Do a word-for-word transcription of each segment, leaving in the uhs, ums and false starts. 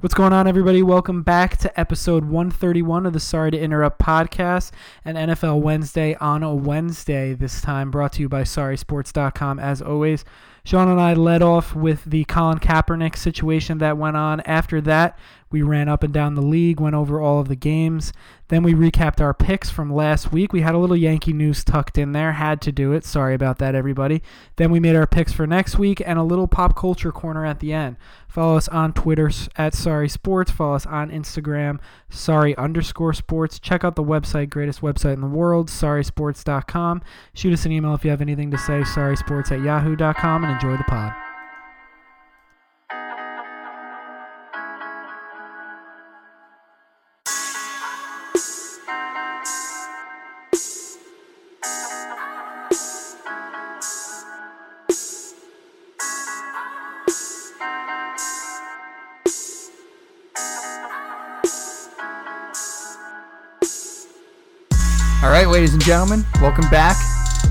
What's going on, everybody? Welcome back to episode one thirty-one of the Sorry to Interrupt podcast, an N F L Wednesday on a Wednesday this time, brought to you by Sorry Sports dot com as always. Sean and I led off with the Colin Kaepernick situation that went on. After that, we ran up and down the league, went over all of the games. Then we recapped our picks from last week. We had a little Yankee news tucked in there. Had to do it. Sorry about that, everybody. Then we made our picks for next week and a little pop culture corner at the end. Follow us on Twitter at Sorry Sports. Follow us on Instagram, Sorry underscore Sports. Check out the website, greatest website in the world, Sorry Sports dot com. Shoot us an email if you have anything to say, SorrySports at Yahoo dot com, and enjoy the pod. All right, ladies and gentlemen, welcome back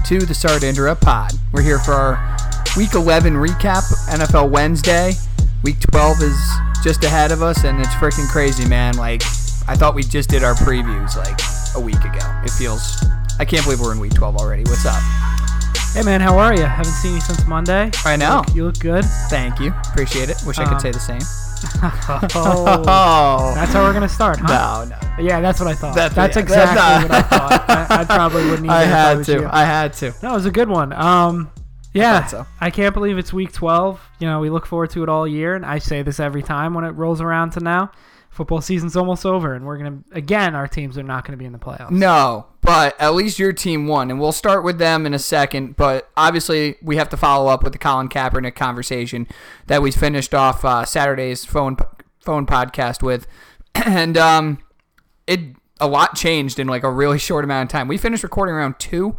to the Sorry to Interrupt pod. We're here for our Week eleven recap, N F L Wednesday. Week twelve is just ahead of us, and it's freaking crazy, man. Like, I thought we just did our previews, like, a week ago. It feels... I can't believe we're in Week twelve already. What's up? Hey, man, how are you? Haven't seen you since Monday. I know. You look, you look good. Thank you. Appreciate it. Wish um, I could say the same. Oh, that's how we're gonna start, huh? No, no. Yeah, that's what I thought. That's, that's yeah, exactly that's what I thought. I, I probably wouldn't. Even I had I to. You. I had to. No, it was a good one. Um, yeah, I, so. I can't believe it's week twelve. You know, we look forward to it all year, and I say this every time when it rolls around to now. Football season's almost over, and we're gonna again. Our teams are not gonna be in the playoffs. No, but at least your team won, and we'll start with them in a second. But obviously, we have to follow up with the Colin Kaepernick conversation that we finished off uh, Saturday's phone phone podcast with, and um, it a lot changed in like a really short amount of time. We finished recording around two,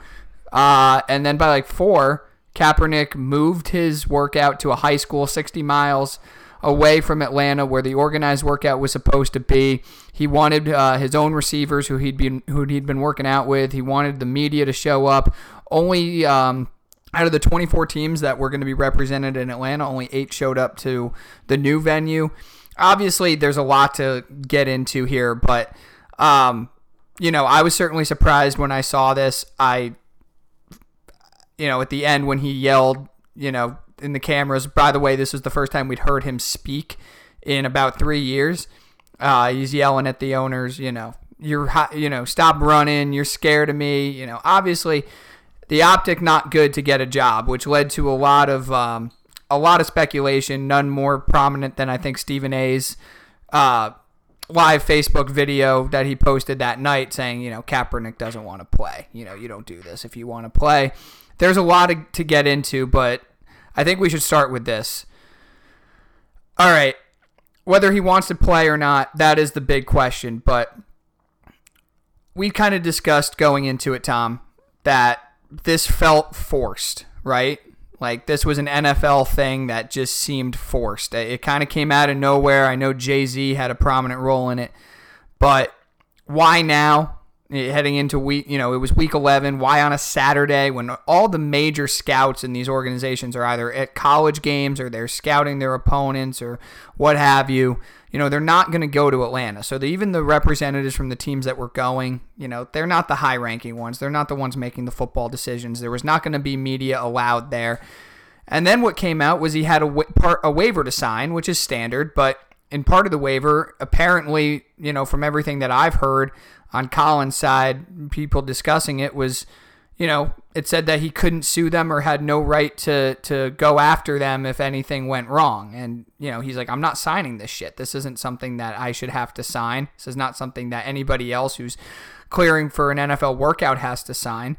uh, and then by like four, Kaepernick moved his workout to a high school sixty miles. Away from Atlanta, where the organized workout was supposed to be. He wanted uh, his own receivers who he'd been who he'd been working out with. He wanted the media to show up. Only um, out of the twenty-four teams that were going to be represented in Atlanta, only eight showed up to the new venue. Obviously, there's a lot to get into here, but um, you know, I was certainly surprised when I saw this. I, you know, at the end when he yelled, you know, in the cameras. By the way, this is the first time we'd heard him speak in about three years. Uh, he's yelling at the owners, you know, you're, you know, stop running. You're scared of me. You know, obviously the optic not good to get a job, which led to a lot of um, a lot of speculation. None more prominent than I think Stephen A's uh, live Facebook video that he posted that night, saying, you know, Kaepernick doesn't want to play. You know, you don't do this if you want to play. There's a lot of, to get into, but I think we should start with this. All right. Whether he wants to play or not, that is the big question. But we kind of discussed going into it, Tom, that this felt forced, right? Like, this was an N F L thing that just seemed forced. It kind of came out of nowhere. I know Jay-Z had a prominent role in it. But why now? Heading into week, you know, it was week eleven. Why on a Saturday when all the major scouts in these organizations are either at college games or they're scouting their opponents or what have you? You know, they're not going to go to Atlanta. So the, even the representatives from the teams that were going, you know, they're not the high-ranking ones. They're not the ones making the football decisions. There was not going to be media allowed there. And then what came out was he had a, wa- part, a waiver to sign, which is standard, but in part of the waiver, apparently, you know, from everything that I've heard on Colin's side, people discussing it was, you know, it said that he couldn't sue them or had no right to to go after them if anything went wrong. And, you know, he's like, I'm not signing this shit. This isn't something that I should have to sign. This is not something that anybody else who's clearing for an N F L workout has to sign.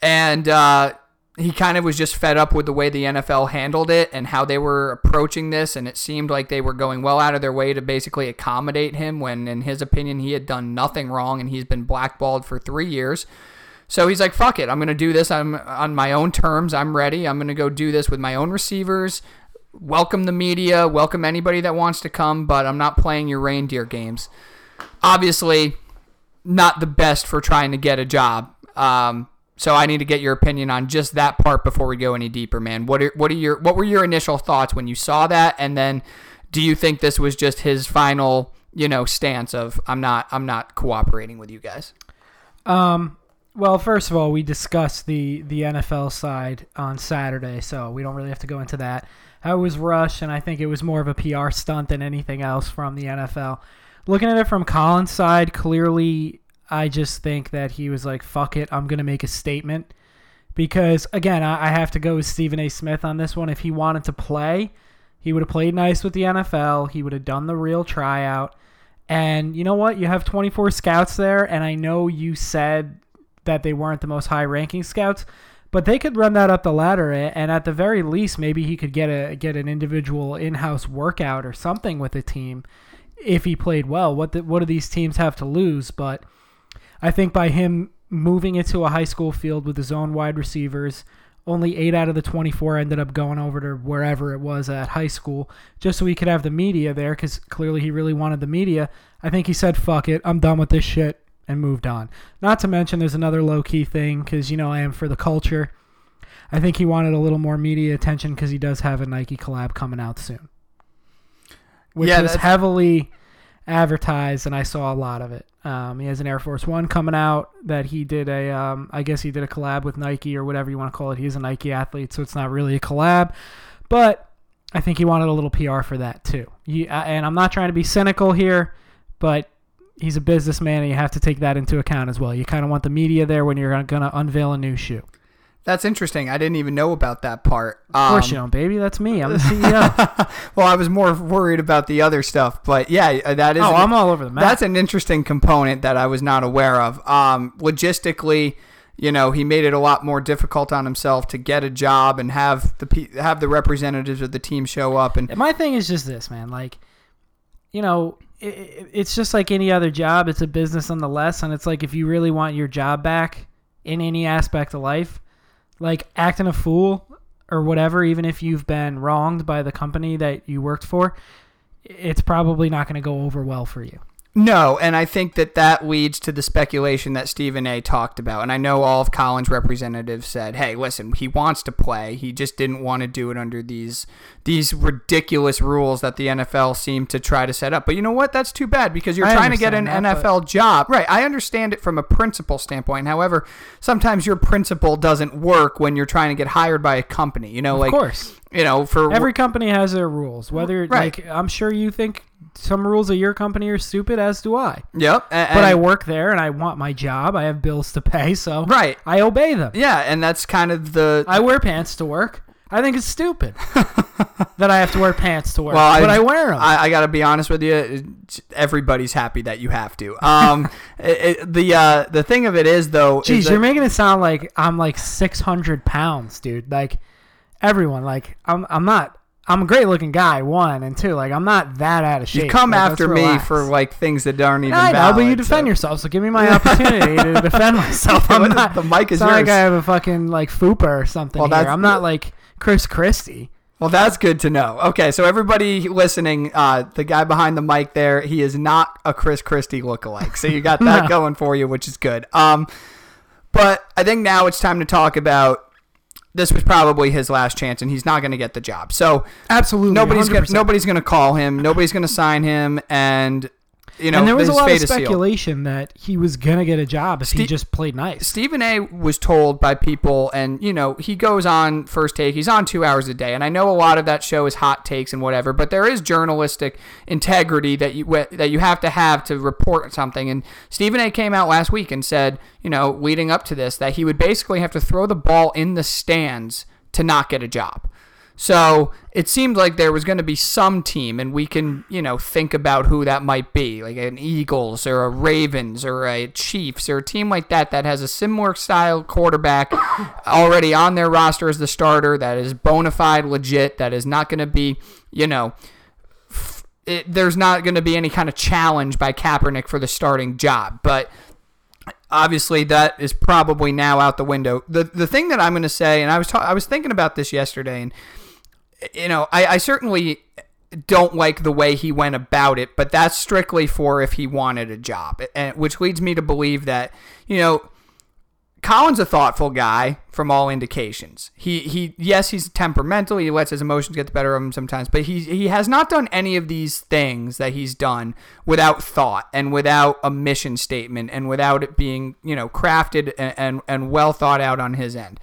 And uh, he kind of was just fed up with the way the N F L handled it and how they were approaching this. And it seemed like they were going well out of their way to basically accommodate him when, in his opinion, he had done nothing wrong and he's been blackballed for three years. So he's like, fuck it. I'm going to do this. I'm on my own terms. I'm ready. I'm going to go do this with my own receivers. Welcome the media. Welcome anybody that wants to come, but I'm not playing your reindeer games. Obviously, not the best for trying to get a job. Um, so I need to get your opinion on just that part before we go any deeper, man. What are, what are your what were your initial thoughts when you saw that? And then do you think this was just his final, you know, stance of I'm not I'm not cooperating with you guys? Um. Well, first of all, we discussed the, the N F L side on Saturday, so we don't really have to go into that. I was rushed, and I think it was more of a P R stunt than anything else from the N F L. Looking at it from Colin's side, clearly I just think that he was like, fuck it, I'm going to make a statement. Because, again, I, I have to go with Stephen A. Smith on this one. If he wanted to play, he would have played nice with the N F L. He would have done the real tryout. And you know what? You have twenty-four scouts there, and I know you said that they weren't the most high-ranking scouts, but they could run that up the ladder, and at the very least, maybe he could get a get an individual in-house workout or something with a team if he played well. What the, what do these teams have to lose? But I think by him moving it to a high school field with his own wide receivers, only eight out of the twenty-four ended up going over to wherever it was at high school, just so he could have the media there, because clearly he really wanted the media. I think he said, fuck it, I'm done with this shit, and moved on. Not to mention there's another low-key thing, because, you know, I am for the culture. I think he wanted a little more media attention because he does have a Nike collab coming out soon, which yeah, was that's... heavily advertised, and I saw a lot of it. Um, he has an Air Force One coming out that he did a, um, I guess he did a collab with Nike or whatever you want to call it. He's a Nike athlete, so it's not really a collab, but I think he wanted a little P R for that too. He, uh, and I'm not trying to be cynical here, but he's a businessman, and you have to take that into account as well. You kind of want the media there when you're going to unveil a new shoe. That's interesting. I didn't even know about that part. Um, of course you don't, baby. That's me. I'm the C E O. Well, I was more worried about the other stuff, but yeah, that is. Oh, an, I'm all over the map. That's an interesting component that I was not aware of. Um, logistically, you know, he made it a lot more difficult on himself to get a job and have the have the representatives of the team show up. And my thing is just this, man. Like, you know, it's just like any other job. It's a business nonetheless, and it's like if you really want your job back in any aspect of life, like acting a fool or whatever, even if you've been wronged by the company that you worked for, it's probably not going to go over well for you. No, and I think that that leads to the speculation that Stephen A. talked about. And I know all of Colin's representatives said, hey, listen, he wants to play. He just didn't want to do it under these these ridiculous rules that the N F L seemed to try to set up. But you know what? That's too bad, because you're I trying to get an that, N F L but... job. Right. I understand it from a principal standpoint. However, sometimes your principle doesn't work when you're trying to get hired by a company. You know, of like, course. You know, for every company has their rules. Whether right. like I'm sure you think some rules of your company are stupid, as do I. Yep. And, but I work there, and I want my job. I have bills to pay, so right. I obey them. Yeah, and that's kind of the... I wear pants to work. I think it's stupid that I have to wear pants to work, well, but I, I wear them. I, I got to be honest with you. Everybody's happy that you have to. Um, it, it, the uh, the thing of it is, though... Jeez, is that, you're making it sound like I'm like six hundred pounds, dude. Like, everyone, like, I'm I'm not... I'm a great-looking guy, one, and two, like, I'm not that out of shape. You come like, after me for, like, things that aren't even valid. I know, but you defend so. yourself, so give me my opportunity to defend myself. I'm not, the mic is yours. It's not like I have a fucking, like, fupa or something well, here. I'm not, like, Chris Christie. Well, that's good to know. Okay, so everybody listening, uh, the guy behind the mic there, he is not a Chris Christie lookalike, so you got that no. going for you, which is good. Um, but I think now it's time to talk about this was probably his last chance, and he's not going to get the job. So absolutely, nobody's gonna, nobody's going to call him, nobody's going to sign him, and you know. And there was a lot of speculation that he was going to get a job if Ste- he just played nice. Stephen A. was told by people, and you know, he goes on First Take. He's on two hours a day, and I know a lot of that show is hot takes and whatever, but there is journalistic integrity that you that you have to have to report something. And Stephen A. came out last week and said, you know, leading up to this, that he would basically have to throw the ball in the stands to not get a job. So it seemed like there was going to be some team, and we can, you know, think about who that might be, like an Eagles or a Ravens or a Chiefs or a team like that that has a similar style quarterback already on their roster as the starter that is bona fide, legit, that is not going to be, you know, f- it, there's not going to be any kind of challenge by Kaepernick for the starting job. But obviously, that is probably now out the window. The the thing that I'm going to say, and I was ta- I was thinking about this yesterday, and you know, I, I certainly don't like the way he went about it, but that's strictly for if he wanted a job, and which leads me to believe that, you know, Colin's a thoughtful guy from all indications. He he yes, he's temperamental. He lets his emotions get the better of him sometimes, but he he has not done any of these things that he's done without thought and without a mission statement and without it being, you know, crafted and and, and well thought out on his end.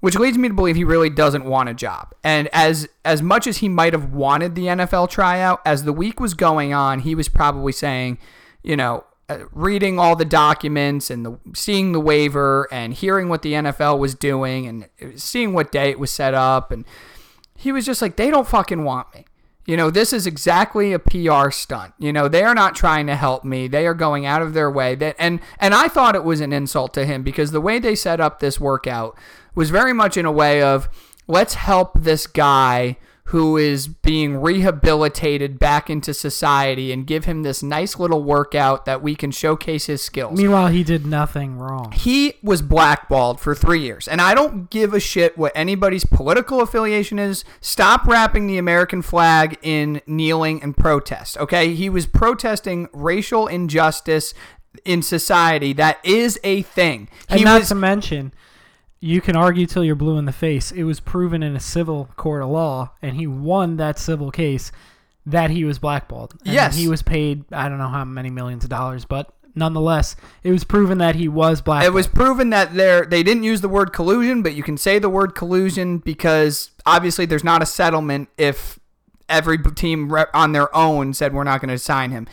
Which leads me to believe he really doesn't want a job. And as as much as he might have wanted the N F L tryout, as the week was going on, he was probably saying, you know, Uh, reading all the documents and the, seeing the waiver and hearing what the N F L was doing and seeing what day it was set up. And he was just like, they don't fucking want me. You know, this is exactly a P R stunt. You know, they are not trying to help me. They are going out of their way. That, and, and I thought it was an insult to him because the way they set up this workout was very much in a way of, let's help this guy who is being rehabilitated back into society and give him this nice little workout that we can showcase his skills. Meanwhile, he did nothing wrong. He was blackballed for three years. And I don't give a shit what anybody's political affiliation is. Stop wrapping the American flag in kneeling and protest, okay? He was protesting racial injustice in society. That is a thing. He and not was, to mention... You can argue till you're blue in the face. It was proven in a civil court of law, and he won that civil case that he was blackballed. And yes. He was paid, I don't know how many millions of dollars, but nonetheless, it was proven that he was blackballed. It was proven that they didn't use the word collusion, but you can say the word collusion because obviously there's not a settlement if every team on their own said we're not going to sign him.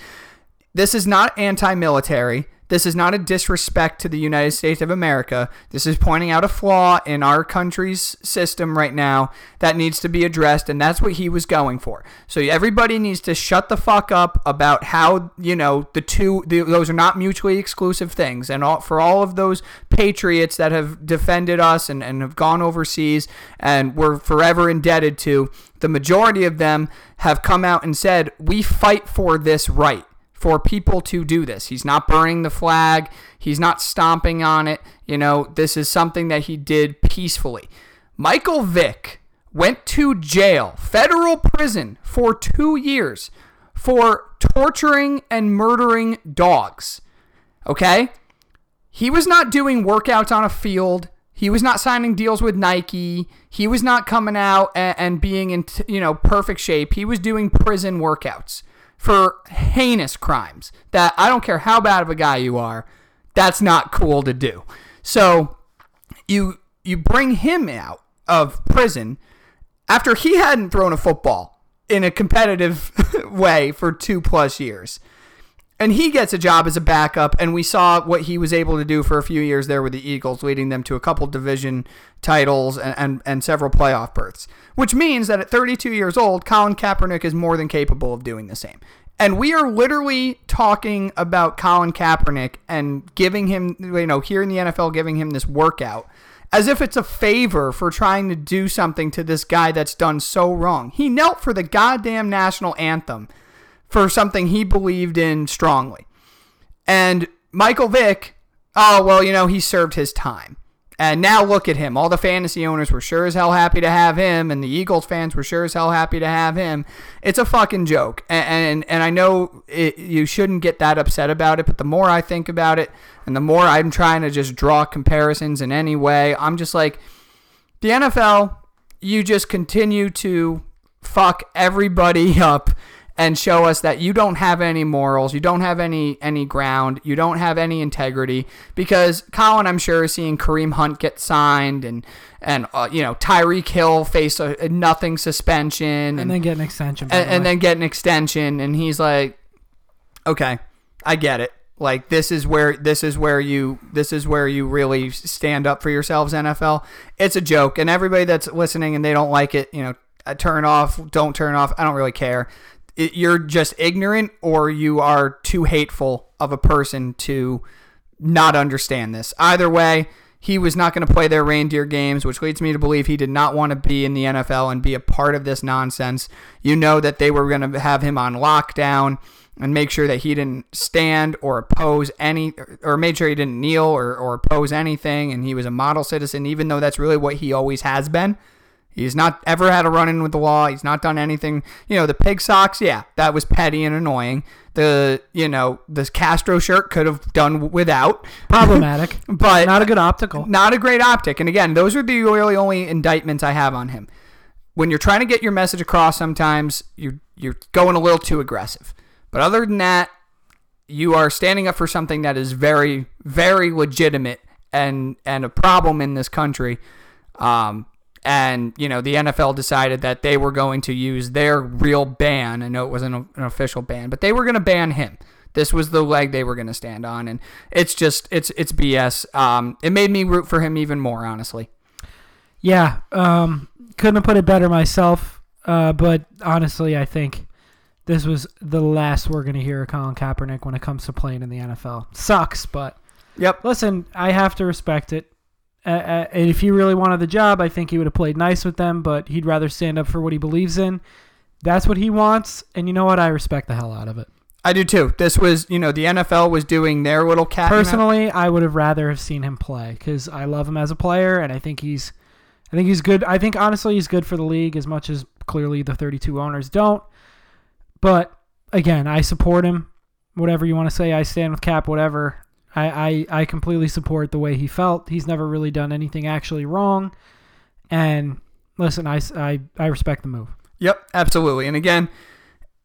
This is not anti-military. This is not a disrespect to the United States of America. This is pointing out a flaw in our country's system right now that needs to be addressed, and that's what he was going for. So everybody needs to shut the fuck up about how, you know, the two, the, those are not mutually exclusive things. And all, for all of those patriots that have defended us and, and have gone overseas and we're forever indebted to, the majority of them have come out and said, we fight for this right. For people to do this. He's not burning the flag. He's not stomping on it. You know, this is something that he did peacefully. Michael Vick went to jail, federal prison, for two years for torturing and murdering dogs. Okay? He was not doing workouts on a field. He was not signing deals with Nike. He was not coming out and, and being in, you know, perfect shape. He was doing prison workouts for heinous crimes that I don't care how bad of a guy you are, that's not cool to do. So you you bring him out of prison after he hadn't thrown a football in a competitive way for two plus years. And he gets a job as a backup, and we saw what he was able to do for a few years there with the Eagles, leading them to a couple division titles and, and, and several playoff berths. Which means that at thirty-two years old, Colin Kaepernick is more than capable of doing the same. And we are literally talking about Colin Kaepernick and giving him, you know, here in the N F L, giving him this workout as if it's a favor for trying to do something to this guy that's done so wrong. He knelt for the goddamn national anthem for something he believed in strongly. And Michael Vick, oh, well, you know, he served his time. And now look at him. All the fantasy owners were sure as hell happy to have him, and the Eagles fans were sure as hell happy to have him. It's a fucking joke. And and, and I know it, you shouldn't get that upset about it, but the more I think about it, and the more I'm trying to just draw comparisons in any way, I'm just like, the N F L, you just continue to fuck everybody up and show us that you don't have any morals, you don't have any any ground, you don't have any integrity. Because Colin, I'm sure, is seeing Kareem Hunt get signed, and and uh, you know, Tyreek Hill face a, a nothing suspension, and, and then get an extension, and, the and then get an extension, and he's like, okay, I get it. Like, this is where this is where you this is where you really stand up for yourselves, N F L. It's a joke, and everybody that's listening and they don't like it, you know, turn off, don't turn off. I don't really care. You're just ignorant, or you are too hateful of a person to not understand this. Either way, he was not going to play their reindeer games, which leads me to believe he did not want to be in the N F L and be a part of this nonsense. You know that they were going to have him on lockdown and make sure that he didn't stand or oppose any, or made sure he didn't kneel or, or oppose anything, and he was a model citizen, even though that's really what he always has been. He's not ever had a run-in with the law. He's not done anything. You know, the pig socks, yeah, that was petty and annoying. The, you know, this Castro shirt could have done without. Problematic. But not a good optical. Not a great optic. And again, those are the really only indictments I have on him. When you're trying to get your message across sometimes, you, you're going a little too aggressive. But other than that, you are standing up for something that is very, very legitimate and, and a problem in this country. Um... And, you know, the N F L decided that they were going to use their real ban. I know it wasn't an official ban, but they were going to ban him. This was the leg they were going to stand on. And it's just, it's it's B S. Um, it made me root for him even more, honestly. Yeah. Um, couldn't have put it better myself. Uh, but honestly, I think this was the last we're going to hear of Colin Kaepernick when it comes to playing in the N F L. Sucks, but yep. Listen, I have to respect it. Uh, and if he really wanted the job, I think he would have played nice with them, but he'd rather stand up for what he believes in. That's what he wants, and you know what? I respect the hell out of it. I do too. This was, you know, the N F L was doing their little cat. Personally, I would have rather have seen him play because I love him as a player, and I think he's, I think he's good. I think honestly, he's good for the league as much as clearly the thirty-two owners don't. But again, I support him. Whatever you want to say, I stand with Cap. Whatever. I, I, I completely support the way he felt. He's never really done anything actually wrong. And listen, I, I, I respect the move. Yep, absolutely. And again,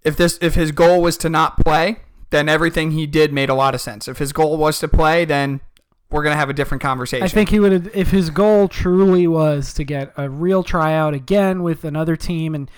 if this if his goal was to not play, then everything he did made a lot of sense. If his goal was to play, then we're going to have a different conversation. I think he would have, if his goal truly was to get a real tryout again with another team and,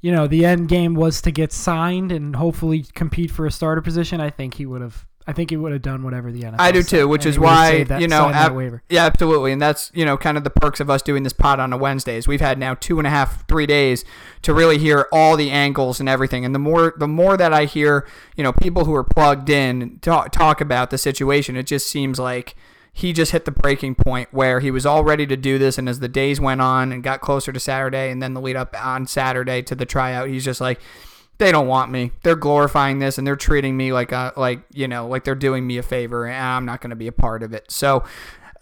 you know, the end game was to get signed and hopefully compete for a starter position, I think he would have I think he would have done whatever the N F L I do too, which is why, that, you know, ab- yeah, absolutely. And that's, you know, kind of the perks of us doing this pod on a Wednesday is we've had now two and a half, three days to really hear all the angles and everything. And the more, the more that I hear, you know, people who are plugged in talk, talk about the situation, it just seems like he just hit the breaking point where he was all ready to do this. And as the days went on and got closer to Saturday and then the lead up on Saturday to the tryout, he's just like, they don't want me. They're glorifying this and they're treating me like a, like, you know, like they're doing me a favor and I'm not going to be a part of it. So,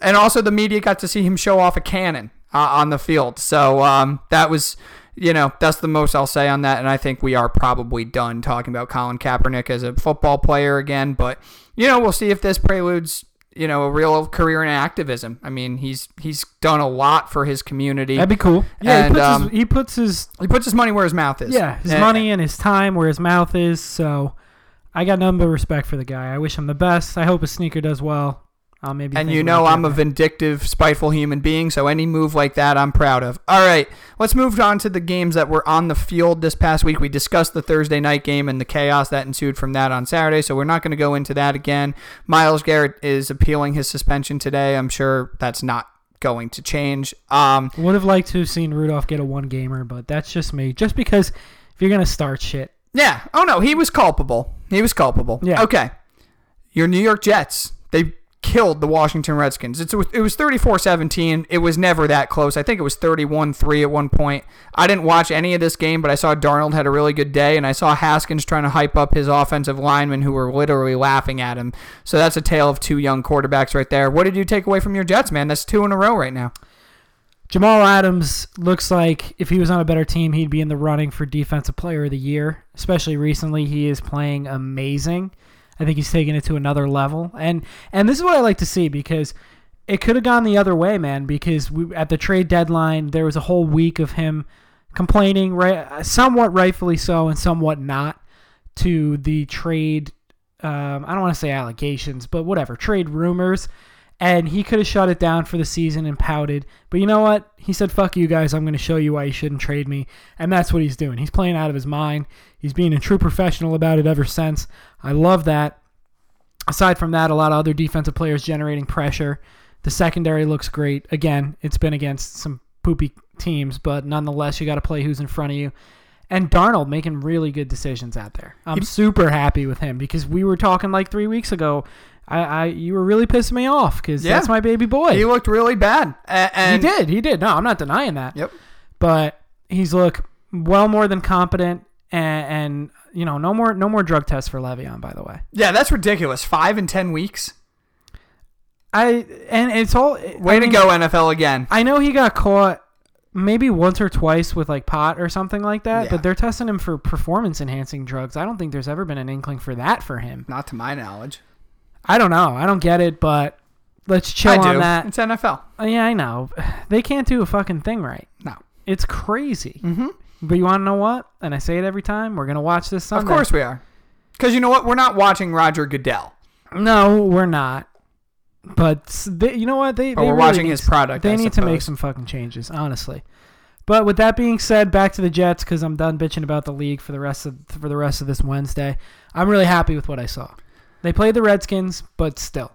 and also the media got to see him show off a cannon uh, on the field. So um, that was, you know, that's the most I'll say on that. And I think we are probably done talking about Colin Kaepernick as a football player again, but you know, we'll see if this preludes, you know, a real career in activism. I mean, he's he's done a lot for his community. That'd be cool. Yeah, and, he, puts um, his, he puts his he puts his money where his mouth is. Yeah, his and, money and his time where his mouth is. So, I got nothing but respect for the guy. I wish him the best. I hope his sneaker does well. I'll maybe. And you know, I'm a vindictive, spiteful human being. So any move like that, I'm proud of. All right, let's move on to the games that were on the field this past week. We discussed the Thursday night game and the chaos that ensued from that on Saturday, so we're not going to go into that again. Myles Garrett is appealing his suspension today. I'm sure that's not going to change. Um, would have liked to have seen Rudolph get a one-gamer, but that's just me. Just because if you're going to start shit. Yeah. Oh, no, he was culpable. He was culpable. Yeah. Okay. Your New York Jets, they killed the Washington Redskins. It's, it was thirty-four seventeen. It was never that close. I think it was thirty-one three at one point. I didn't watch any of this game, but I saw Darnold had a really good day, and I saw Haskins trying to hype up his offensive linemen who were literally laughing at him. So that's a tale of two young quarterbacks right there. What did you take away from your Jets, man? That's two in a row right now. Jamal Adams looks like if he was on a better team, he'd be in the running for Defensive Player of the Year. Especially recently, he is playing amazing. I think he's taking it to another level. And and this is what I like to see because it could have gone the other way, man, because we, at the trade deadline, there was a whole week of him complaining, right, somewhat rightfully so and somewhat not, to the trade, um, I don't want to say allegations, but whatever, trade rumors. And he could have shut it down for the season and pouted. But you know what? He said, fuck you guys. I'm going to show you why you shouldn't trade me. And that's what he's doing. He's playing out of his mind. He's being a true professional about it ever since. I love that. Aside from that, a lot of other defensive players generating pressure. The secondary looks great. Again, it's been against some poopy teams, but nonetheless, you got to play who's in front of you. And Darnold making really good decisions out there. I'm he, super happy with him because we were talking like three weeks ago. I, I you were really pissing me off because yeah, that's my baby boy. He looked really bad. A- and he did. He did. No, I'm not denying that. Yep. But he's look well more than competent. And, and you know, no more no more drug tests for Le'Veon, by the way. Yeah, that's ridiculous. Five in ten weeks. I and it's all way I mean, to go N F L again. I know he got caught maybe once or twice with like pot or something like that, yeah. but they're testing him for performance enhancing drugs. I don't think there's ever been an inkling for that for him. Not to my knowledge. I don't know. I don't get it, but let's chill I on do. that. It's N F L. Yeah, I know. They can't do a fucking thing right. No. It's crazy. Mm-hmm. But you want to know what? And I say it every time. We're going to watch this Sunday. Of course we are. Because you know what? We're not watching Roger Goodell. No, we're not. But they, you know what? They, but they we're really watching his to, product. They I need suppose. to make some fucking changes, honestly. But with that being said, back to the Jets, because I'm done bitching about the league for the rest of for the rest of this Wednesday. I'm really happy with what I saw. They played the Redskins, but still,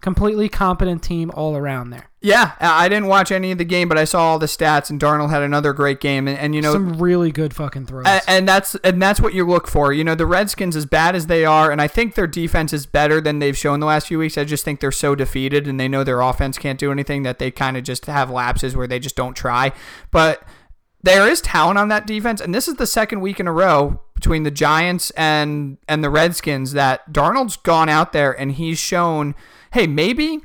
completely competent team all around there. Yeah, I didn't watch any of the game, but I saw all the stats, and Darnold had another great game, and, and you know some really good fucking throws. And, and that's and that's what you look for. You know, the Redskins, as bad as they are, and I think their defense is better than they've shown the last few weeks. I just think they're so defeated, and they know their offense can't do anything that they kind of just have lapses where they just don't try. But there is talent on that defense, and this is the second week in a row between the Giants and and the Redskins that Darnold's gone out there and he's shown, hey, maybe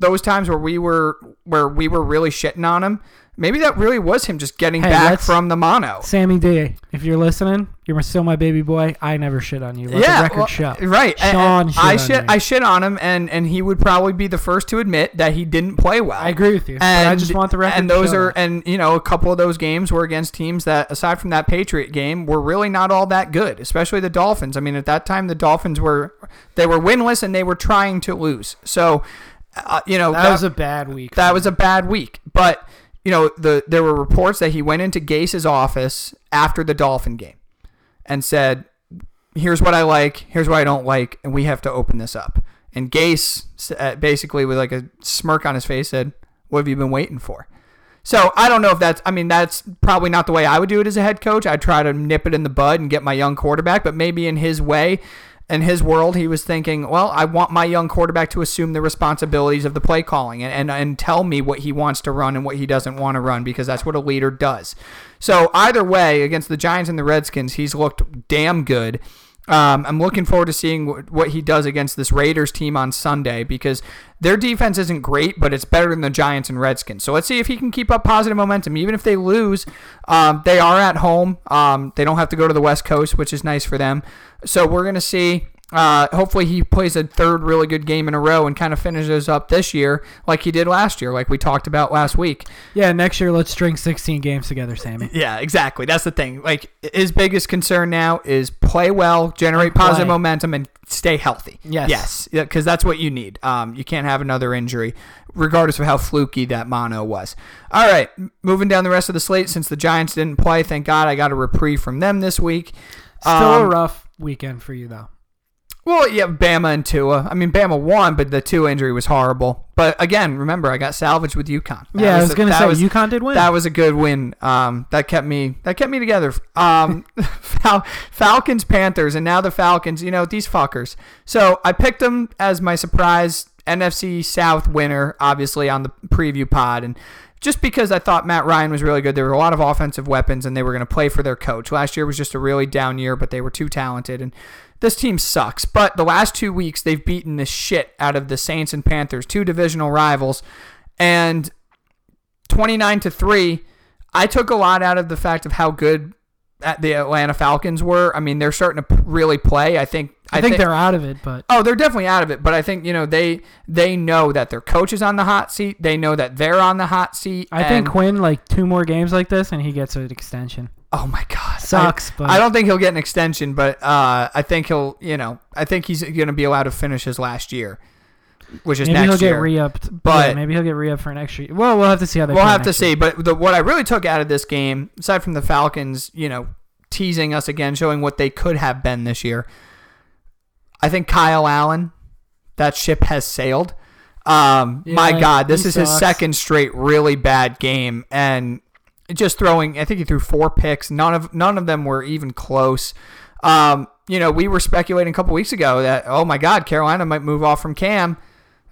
those times where we were where we were really shitting on him, maybe that really was him just getting hey, back from the mono. Sammy D, if you're listening, you're still my baby boy. I never shit on you. Let yeah, the record well, show. Right. Sean and, and shit I on shit, I shit on him, and, and he would probably be the first to admit that he didn't play well. I agree with you. And I just want the record and those show. Are, and, you know, a couple of those games were against teams that, aside from that Patriot game, were really not all that good, especially the Dolphins. I mean, at that time, the Dolphins were, they were winless and they were trying to lose. So, uh, you know. That, that was a bad week. That was a bad week. But, you know, the there were reports that he went into Gase's office after the Dolphin game and said, here's what I like, here's what I don't like, and we have to open this up. And Gase basically with like a smirk on his face said, what have you been waiting for? So I don't know if that's, I mean, that's probably not the way I would do it as a head coach. I'd try to nip it in the bud and get my young quarterback, but maybe in his way, in his world, he was thinking, well, I want my young quarterback to assume the responsibilities of the play calling and, and, and tell me what he wants to run and what he doesn't want to run, because that's what a leader does. So either way, against the Giants and the Redskins, he's looked damn good. Um, I'm looking forward to seeing w- what he does against this Raiders team on Sunday, because their defense isn't great, but it's better than the Giants and Redskins. So let's see if he can keep up positive momentum. Even if they lose, um, they are at home. Um, they don't have to go to the West Coast, which is nice for them. So we're going to see. Uh, hopefully he plays a third really good game in a row and kind of finishes up this year like he did last year, like we talked about last week. Yeah, next year let's string sixteen games together, Sammy. Yeah, exactly. That's the thing. Like, his biggest concern now is play well, generate play. positive momentum, and stay healthy. Yes. Yes, because that's what you need. Um, you can't have another injury, regardless of how fluky that mono was. All right, moving down the rest of the slate, since the Giants didn't play, thank God I got a reprieve from them this week. Still um, a rough weekend for you, though. Well, yeah, Bama and Tua. I mean, Bama won, but the Tua injury was horrible. But again, remember, I got salvaged with UConn. That yeah, was I was going to say was, UConn did win. That was a good win. Um, that kept me that kept me together. Um, Fal- Falcons, Panthers, and now the Falcons. You know, these fuckers. So I picked them as my surprise N F C South winner, obviously on the preview pod, and just because I thought Matt Ryan was really good. There were a lot of offensive weapons, and they were going to play for their coach. Last year was just a really down year, but they were too talented, and this team sucks. But the last two weeks, they've beaten the shit out of the Saints and Panthers, two divisional rivals, and twenty-nine to three, I took a lot out of the fact of how good the Atlanta Falcons were. I mean, they're starting to really play. I think I, I think th- they're out of it, but oh, they're definitely out of it. But I think, you know, they they know that their coach is on the hot seat. They know that they're on the hot seat. I and... think Quinn, like two more games like this, and he gets an extension. Oh my God, sucks. I, but I don't think he'll get an extension, but uh, I think he'll, you know, I think he's going to be allowed to finish his last year, which is maybe next he'll year. Get re-upped, but yeah, maybe he'll get re-upped for an extra year. Well, we'll have to see how they. We'll have to see. Year. But the, what I really took out of this game, aside from the Falcons, you know, teasing us again, showing what they could have been this year, I think Kyle Allen, that ship has sailed. Um, yeah, my God, this is sucks. His second straight really bad game, and just throwing. I think he threw four picks. None of none of them were even close. Um, you know, we were speculating a couple weeks ago that, oh my God, Carolina might move off from Cam.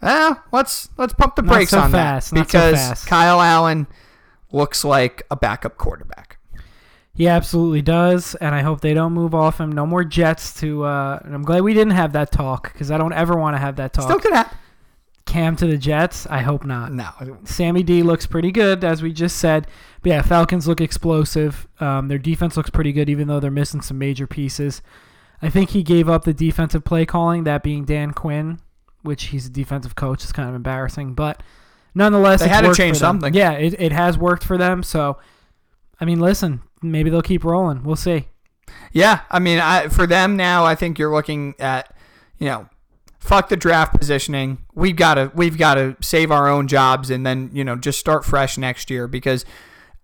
Eh, let's let's pump the brakes so on fast. that Not because so fast. Kyle Allen looks like a backup quarterback. He absolutely does, and I hope they don't move off him. No more Jets to. Uh, and I'm glad we didn't have that talk, because I don't ever want to have that talk. Still could happen. Cam to the Jets? I hope not. No. Sammy D looks pretty good, as we just said. But yeah, Falcons look explosive. Um, their defense looks pretty good, even though they're missing some major pieces. I think he gave up the defensive play calling, that being Dan Quinn, which he's a defensive coach. It's kind of embarrassing. But nonetheless, they had to change something. Yeah, it, it has worked for them. So, I mean, listen, maybe they'll keep rolling. We'll see. Yeah, I mean, I, for them now, I think you're looking at, you know, fuck the draft positioning. We've got to we've got to save our own jobs and then, you know, just start fresh next year, because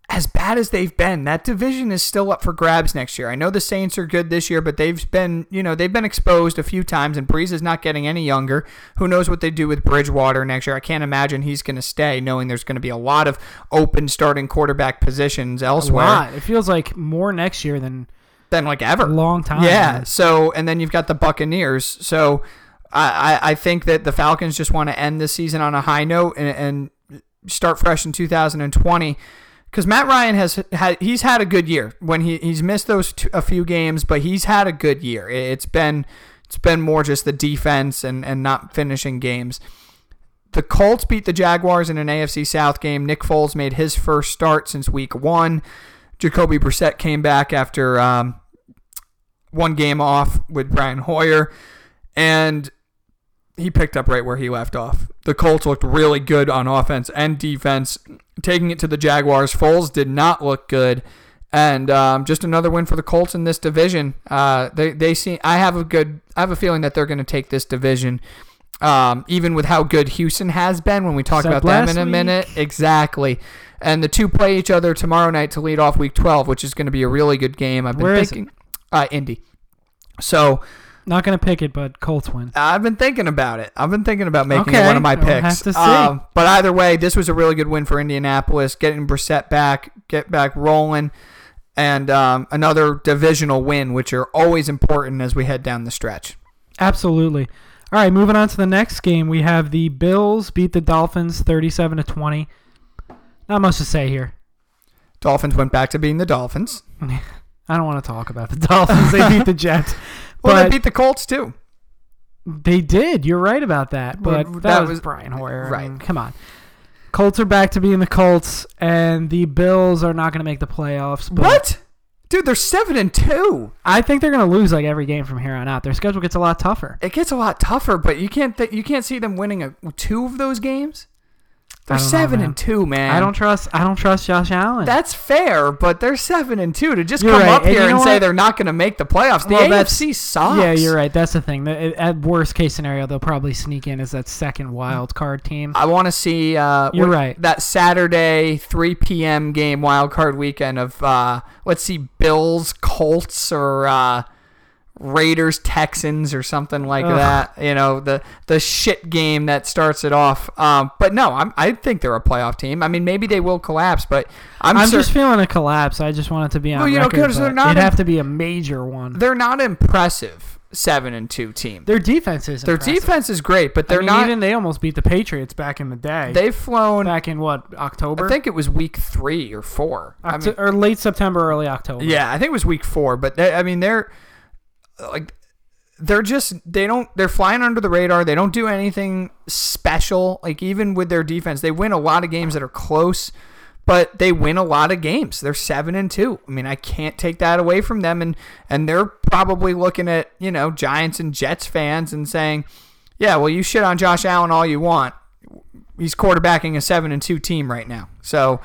as bad as they've been, that division is still up for grabs next year. I know the Saints are good this year, but they've been, you know, they've been exposed a few times, and Brees is not getting any younger. Who knows what they do with Bridgewater next year? I can't imagine he's going to stay, knowing there's going to be a lot of open starting quarterback positions elsewhere. A lot. It feels like more next year than than like ever. A long time. Yeah. So, and then you've got the Buccaneers. So I, I think that the Falcons just want to end this season on a high note and, and start fresh in two thousand twenty, because Matt Ryan has had, he's had a good year. When he, he's missed those two, a few games, but he's had a good year. It's been it's been more just the defense and, and not finishing games. The Colts beat the Jaguars in an A F C South game. Nick Foles made his first start since week one. Jacoby Brissett came back after um, one game off with Brian Hoyer, and he picked up right where he left off. The Colts looked really good on offense and defense, taking it to the Jaguars. Foles did not look good, and um, just another win for the Colts in this division. Uh, they they seem. I have a good. I have a feeling that they're going to take this division, um, even with how good Houston has been. When we talk Except about them in a minute, week. Exactly. And the two play each other tomorrow night to lead off Week twelve, which is going to be a really good game. I've been where thinking, is it? Uh, Indy. So. Not going to pick it, but Colts win. I've been thinking about it. I've been thinking about making okay. it one of my picks. We'll have to see. Um, but either way, this was a really good win for Indianapolis, getting Brissett back, get back rolling, and um, another divisional win, which are always important as we head down the stretch. Absolutely. All right, moving on to the next game. We have the Bills beat the Dolphins thirty-seven to twenty. Not much to say here. Dolphins went back to being the Dolphins. I don't want to talk about the Dolphins. They beat the Jets. Well, but they beat the Colts, too. They did. You're right about that. But well, that, that was, was Brian Hoyer. Right. I mean, come on. Colts are back to being the Colts, and the Bills are not going to make the playoffs. But what? Dude, they're seven and two. I think they're going to lose like every game from here on out. Their schedule gets a lot tougher. It gets a lot tougher, but you can't th- you can't see them winning a, two of those games. They're seven know, man. and two, man. I don't trust. I don't trust Josh Allen. That's fair, but they're seven and two to just you're come right. up and here you know and what? say they're not going to make the playoffs. The well, A F C sucks. Yeah, you're right. That's the thing. The, at worst case scenario, they'll probably sneak in as that second wild card team. I want to see. Uh, you're what, right. That Saturday three p.m. game, wild card weekend of uh, let's see, Bills, Colts, or uh, Raiders, Texans, or something like Ugh. that. You know, the the shit game that starts it off. Um, but no, I'm, I think they're a playoff team. I mean, maybe they will collapse, but I'm, I'm cer- just feeling a collapse. I just want it to be on well, you record, know, 'cause they're not. It'd in- have to be a major one. They're not impressive. Seven and two team. Their defense is their impressive. defense is great, but they're I mean, not. Even they almost beat the Patriots back in the day. They've flown back in what October? I think it was week three or four, Oct- I mean, or late September, early October. Yeah, I think it was week four. But they, I mean, they're. Like they're just they don't they're flying under the radar. They don't do anything special. Like even with their defense, they win a lot of games that are close, but they win a lot of games. They're seven and two. I mean, I can't take that away from them, and and they're probably looking at, you know, Giants and Jets fans and saying, yeah, well, you shit on Josh Allen all you want. He's quarterbacking a seven and two team right now. So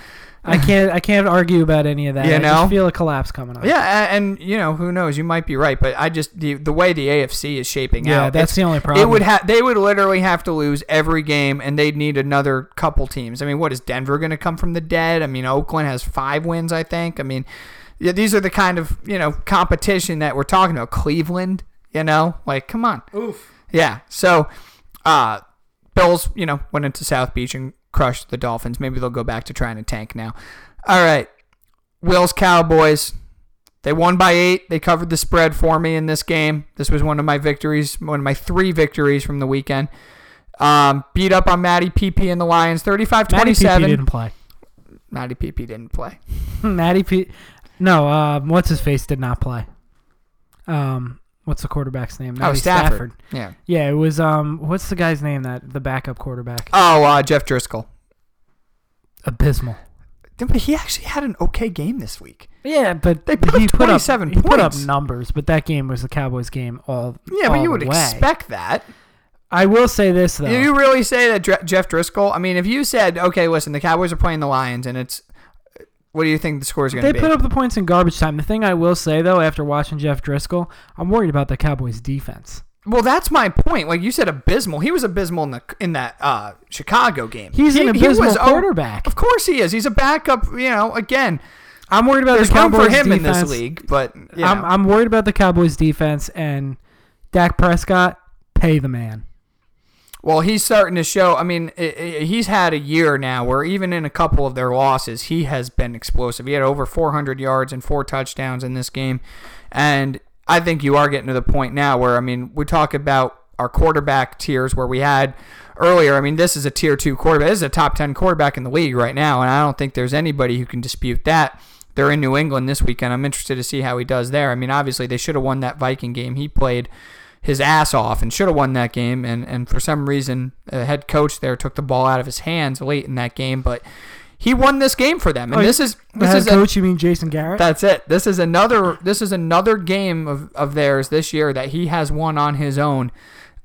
I can't I can't argue about any of that. You I know? just feel a collapse coming up. Yeah, and, you know, who knows? You might be right, but I just the, the way the A F C is shaping yeah, out. Yeah, that's the only problem. It would ha- they would literally have to lose every game, and they'd need another couple teams. I mean, what, is Denver going to come from the dead? I mean, Oakland has five wins, I think. I mean, yeah, these are the kind of, you know, competition that we're talking about. Cleveland, you know? Like, come on. Oof. Yeah, so uh, Bills, you know, went into South Beach and crushed the Dolphins. Maybe they'll go back to trying to tank now. All right. Will's Cowboys. They won by eight. They covered the spread for me in this game. This was one of my victories, one of my three victories from the weekend. Um, beat up on Matty P P and the Lions, thirty-five twenty-seven. Matty P P didn't play. Matty P P didn't play. Matty P. No, uh, what's his face did not play. Um, what's the quarterback's name? Matty oh, Stafford. Stafford. Yeah. Yeah, it was, um, what's the guy's name, that the backup quarterback? Oh, uh, Jeff Driscoll. Abysmal. But he actually had an okay game this week. Yeah, but they put he up twenty-seven put up, points. He put up numbers, but that game was the Cowboys game all Yeah, all but you would way. expect that. I will say this, though. Do you really say that Dr- Jeff Driscoll? I mean, if you said, okay, listen, the Cowboys are playing the Lions, and it's, what do you think the score is going to be? They put up the points in garbage time. The thing I will say, though, after watching Jeff Driscoll, I'm worried about the Cowboys' defense. Well, that's my point. Like you said, abysmal. He was abysmal in the in that uh, Chicago game. He's he, an abysmal he was, quarterback. Oh, of course he is. He's a backup. You know, again, I'm worried about the Cowboys' defense. There's room for him defense. in this league, but you I'm, know. I'm worried about the Cowboys' defense and Dak Prescott. Pay the man. Well, he's starting to show. I mean, it, it, he's had a year now where even in a couple of their losses, he has been explosive. He had over four hundred yards and four touchdowns in this game, and I think you are getting to the point now where, I mean, we talk about our quarterback tiers where we had earlier. I mean, this is a tier two quarterback. This is a top ten quarterback in the league right now, and I don't think there's anybody who can dispute that. They're in New England this weekend. I'm interested to see how he does there. I mean, obviously, they should have won that Viking game. He played his ass off and should have won that game, and, and for some reason, the head coach there took the ball out of his hands late in that game, but he won this game for them, and oh, this is this is coach. A, you mean Jason Garrett? That's it. This is another. This is another game of, of theirs this year that he has won on his own.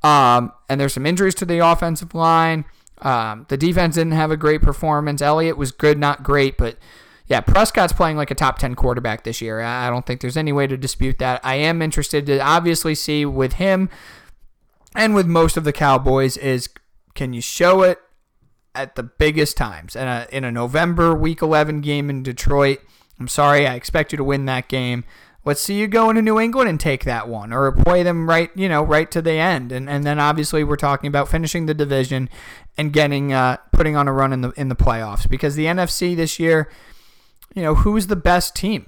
Um, and there's some injuries to the offensive line. Um, the defense didn't have a great performance. Elliott was good, not great, but yeah, Prescott's playing like a top ten quarterback this year. I don't think there's any way to dispute that. I am interested to obviously see with him and with most of the Cowboys is can you show it at the biggest times, in a, in a November Week eleven game in Detroit. I'm sorry, I expect you to win that game. Let's see you go into New England and take that one, or play them right, you know, right to the end. And and then obviously we're talking about finishing the division and getting uh, putting on a run in the in the playoffs, because the N F C this year, you know, who's the best team?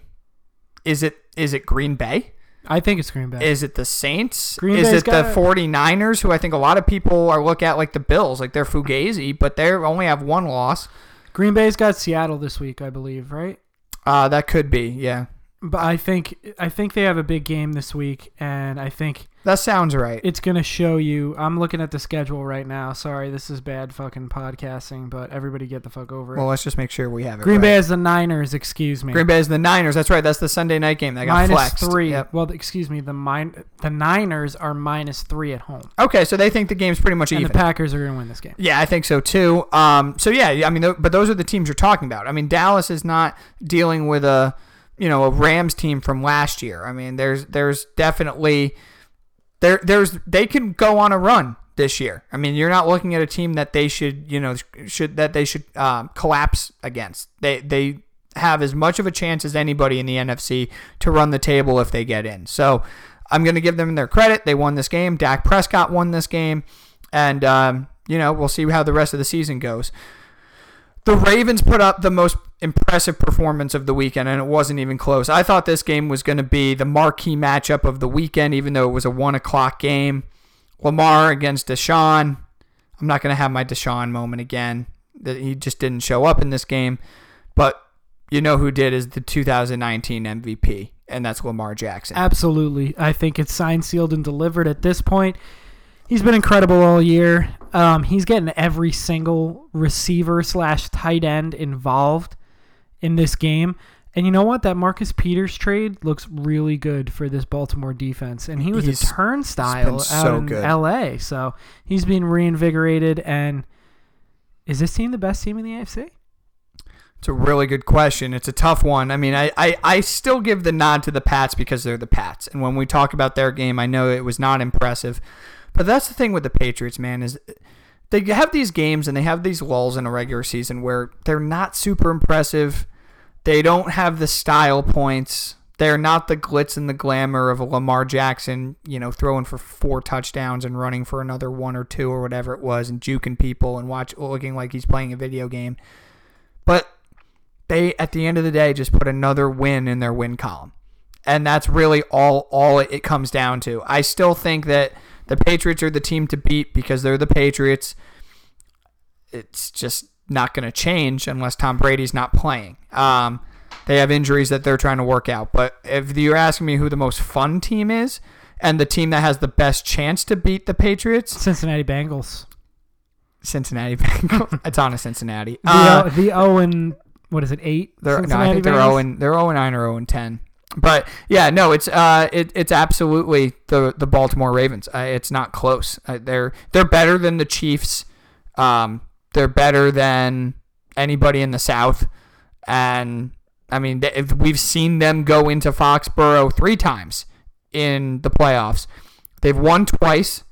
Is it is it Green Bay? I think it's Green Bay. Is it the Saints? Green Bay's Is it the 49ers, who I think a lot of people are look at like the Bills, like they're fugazi, but they only have one loss. Green Bay's got Seattle this week, I believe, right? Uh, that could be, yeah. But I think I think they have a big game this week, and I think that sounds right. It's going to show you. I'm looking at the schedule right now. Sorry, this is bad fucking podcasting, but everybody get the fuck over it. Well, let's just make sure we have it Green right. Bay is the Niners, excuse me. Green Bay is the Niners. That's right. That's the Sunday night game that got minus flexed. Minus three. Yep. Well, excuse me. The min- the Niners are minus three at home. Okay, so they think the game's pretty much and even. And the Packers are going to win this game. Yeah, I think so too. Um, so, yeah, I mean, th- but those are the teams you're talking about. I mean, Dallas is not dealing with a... you know, a Rams team from last year. I mean, there's there's definitely there there's they can go on a run this year. I mean, you're not looking at a team that they should, you know, should that they should um, collapse against. They they have as much of a chance as anybody in the N F C to run the table if they get in. So, I'm going to give them their credit. They won this game. Dak Prescott won this game, and um, you know, we'll see how the rest of the season goes. The Ravens put up the most impressive performance of the weekend, and it wasn't even close. I thought this game was going to be the marquee matchup of the weekend, even though it was a one o'clock game. Lamar against Deshaun. I'm not going to have my Deshaun moment again. He just didn't show up in this game. But you know who did is the two thousand nineteen M V P, and that's Lamar Jackson. Absolutely. I think it's signed, sealed, and delivered at this point. He's been incredible all year. Um, he's getting every single receiver slash tight end involved in this game. And you know what? That Marcus Peters trade looks really good for this Baltimore defense. And he was he's, a turnstile out so in good. L A. So he's being reinvigorated. And is this team the best team in the A F C? It's a really good question. It's a tough one. I mean, I, I, I still give the nod to the Pats because they're the Pats. And when we talk about their game, I know it was not impressive. But that's the thing with the Patriots, man, is they have these games and they have these lulls in a regular season where they're not super impressive. They don't have the style points. They're not the glitz and the glamour of a Lamar Jackson, you know, throwing for four touchdowns and running for another one or two or whatever it was and juking people and watch looking like he's playing a video game. But they, at the end of the day, just put another win in their win column. And that's really all, all it comes down to. I still think that the Patriots are the team to beat because they're the Patriots. It's just not going to change unless Tom Brady's not playing. Um, they have injuries that they're trying to work out. But if you're asking me who the most fun team is, and the team that has the best chance to beat the Patriots? Cincinnati Bengals. Cincinnati Bengals. It's on a Cincinnati. Uh, the Owen, what is it, eight? They're, no, I think they're Owen. They're Owen nine or Owen ten. But yeah, no, it's uh, it, it's absolutely the the Baltimore Ravens. Uh, it's not close. Uh, they're they're better than the Chiefs. Um, they're better than anybody in the South, and I mean, th- we've seen them go into Foxborough three times in the playoffs. They've won twice,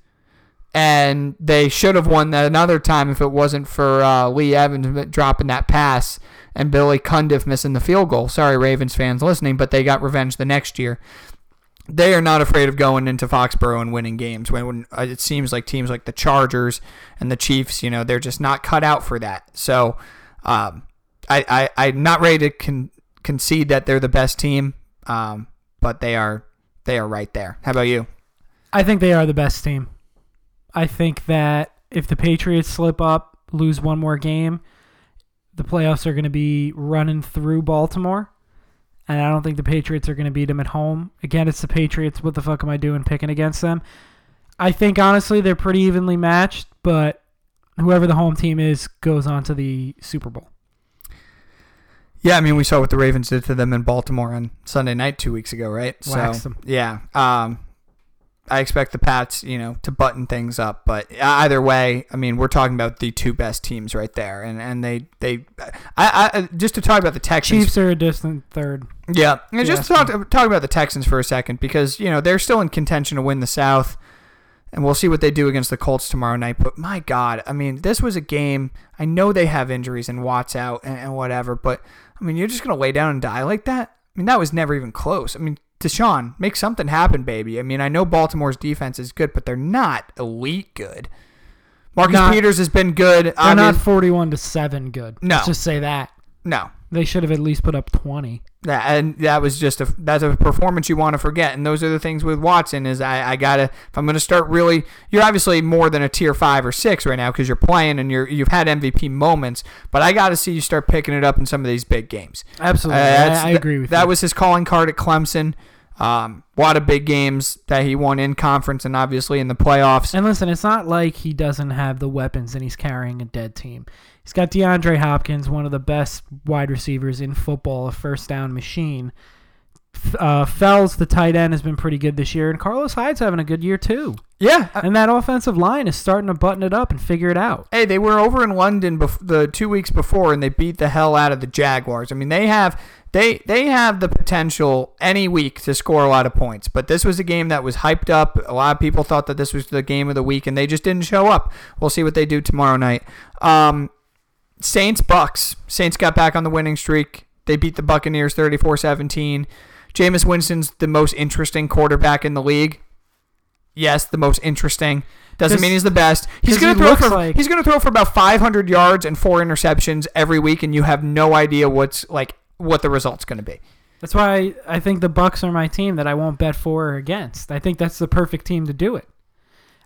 and they should have won that another time if it wasn't for uh, Lee Evans dropping that pass and Billy Cundiff missing the field goal. Sorry, Ravens fans listening, but they got revenge the next year. They are not afraid of going into Foxborough and winning games. When, when it seems like teams like the Chargers and the Chiefs, you know, they're just not cut out for that. So um, I, I, I'm not ready to con- concede that they're the best team, um, but they are they are right there. How about you? I think they are the best team. I think that if the Patriots slip up, lose one more game, the playoffs are going to be running through Baltimore, and I don't think the Patriots are going to beat them at home. Again, it's the Patriots. What the fuck am I doing picking against them? I think, honestly, they're pretty evenly matched, but whoever the home team is goes on to the Super Bowl. Yeah, I mean, we saw what the Ravens did to them in Baltimore on Sunday night two weeks ago, right? Waxed them. Yeah. Um, I expect the Pats, you know, to button things up, but either way, I mean, we're talking about the two best teams right there, and and they they, I, I just to talk about the Texans. Chiefs are a distant third. Yeah, and just to talk talk about the Texans for a second, because you know they're still in contention to win the South, and we'll see what they do against the Colts tomorrow night. But my God, I mean, this was a game. I know they have injuries and Watt's out and, and whatever, but I mean, you're just gonna lay down and die like that. I mean, that was never even close. I mean, Deshaun, make something happen, baby. I mean, I know Baltimore's defense is good, but they're not elite good. Marcus not, Peters has been good. They're I mean, not forty-one to seven good. No. Let's just say that. No. They should have at least put up twenty. That, and that was just a, that's a performance you want to forget. And those are the things with Watson is I, I got to, if I'm going to start really, you're obviously more than a tier five or six right now because you're playing and you're, you've had M V P moments, but I got to see you start picking it up in some of these big games. Absolutely. Uh, I, I agree with that, you. That was his calling card at Clemson. Um, a lot of big games that he won in conference and obviously in the playoffs. And listen, it's not like he doesn't have the weapons and he's carrying a dead team. He's got DeAndre Hopkins, one of the best wide receivers in football, a first down machine. Uh, Fells, the tight end, has been pretty good this year, and Carlos Hyde's having a good year too. Yeah, I, and that offensive line is starting to button it up and figure it out. Hey, they were over in London bef- the two weeks before, and they beat the hell out of the Jaguars. I mean, they have they they have the potential any week to score a lot of points. But this was a game that was hyped up. A lot of people thought that this was the game of the week, and they just didn't show up. We'll see what they do tomorrow night. Um, Saints Bucks. Saints got back on the winning streak. They beat the Buccaneers thirty-four seventeen. Jameis Winston's the most interesting quarterback in the league. Yes, the most interesting. Doesn't mean he's the best. He's going to throw for like, he's going to throw for about five hundred yards and four interceptions every week, and you have no idea what's like what the result's going to be. That's why I think the Bucs are my team that I won't bet for or against. I think that's the perfect team to do it.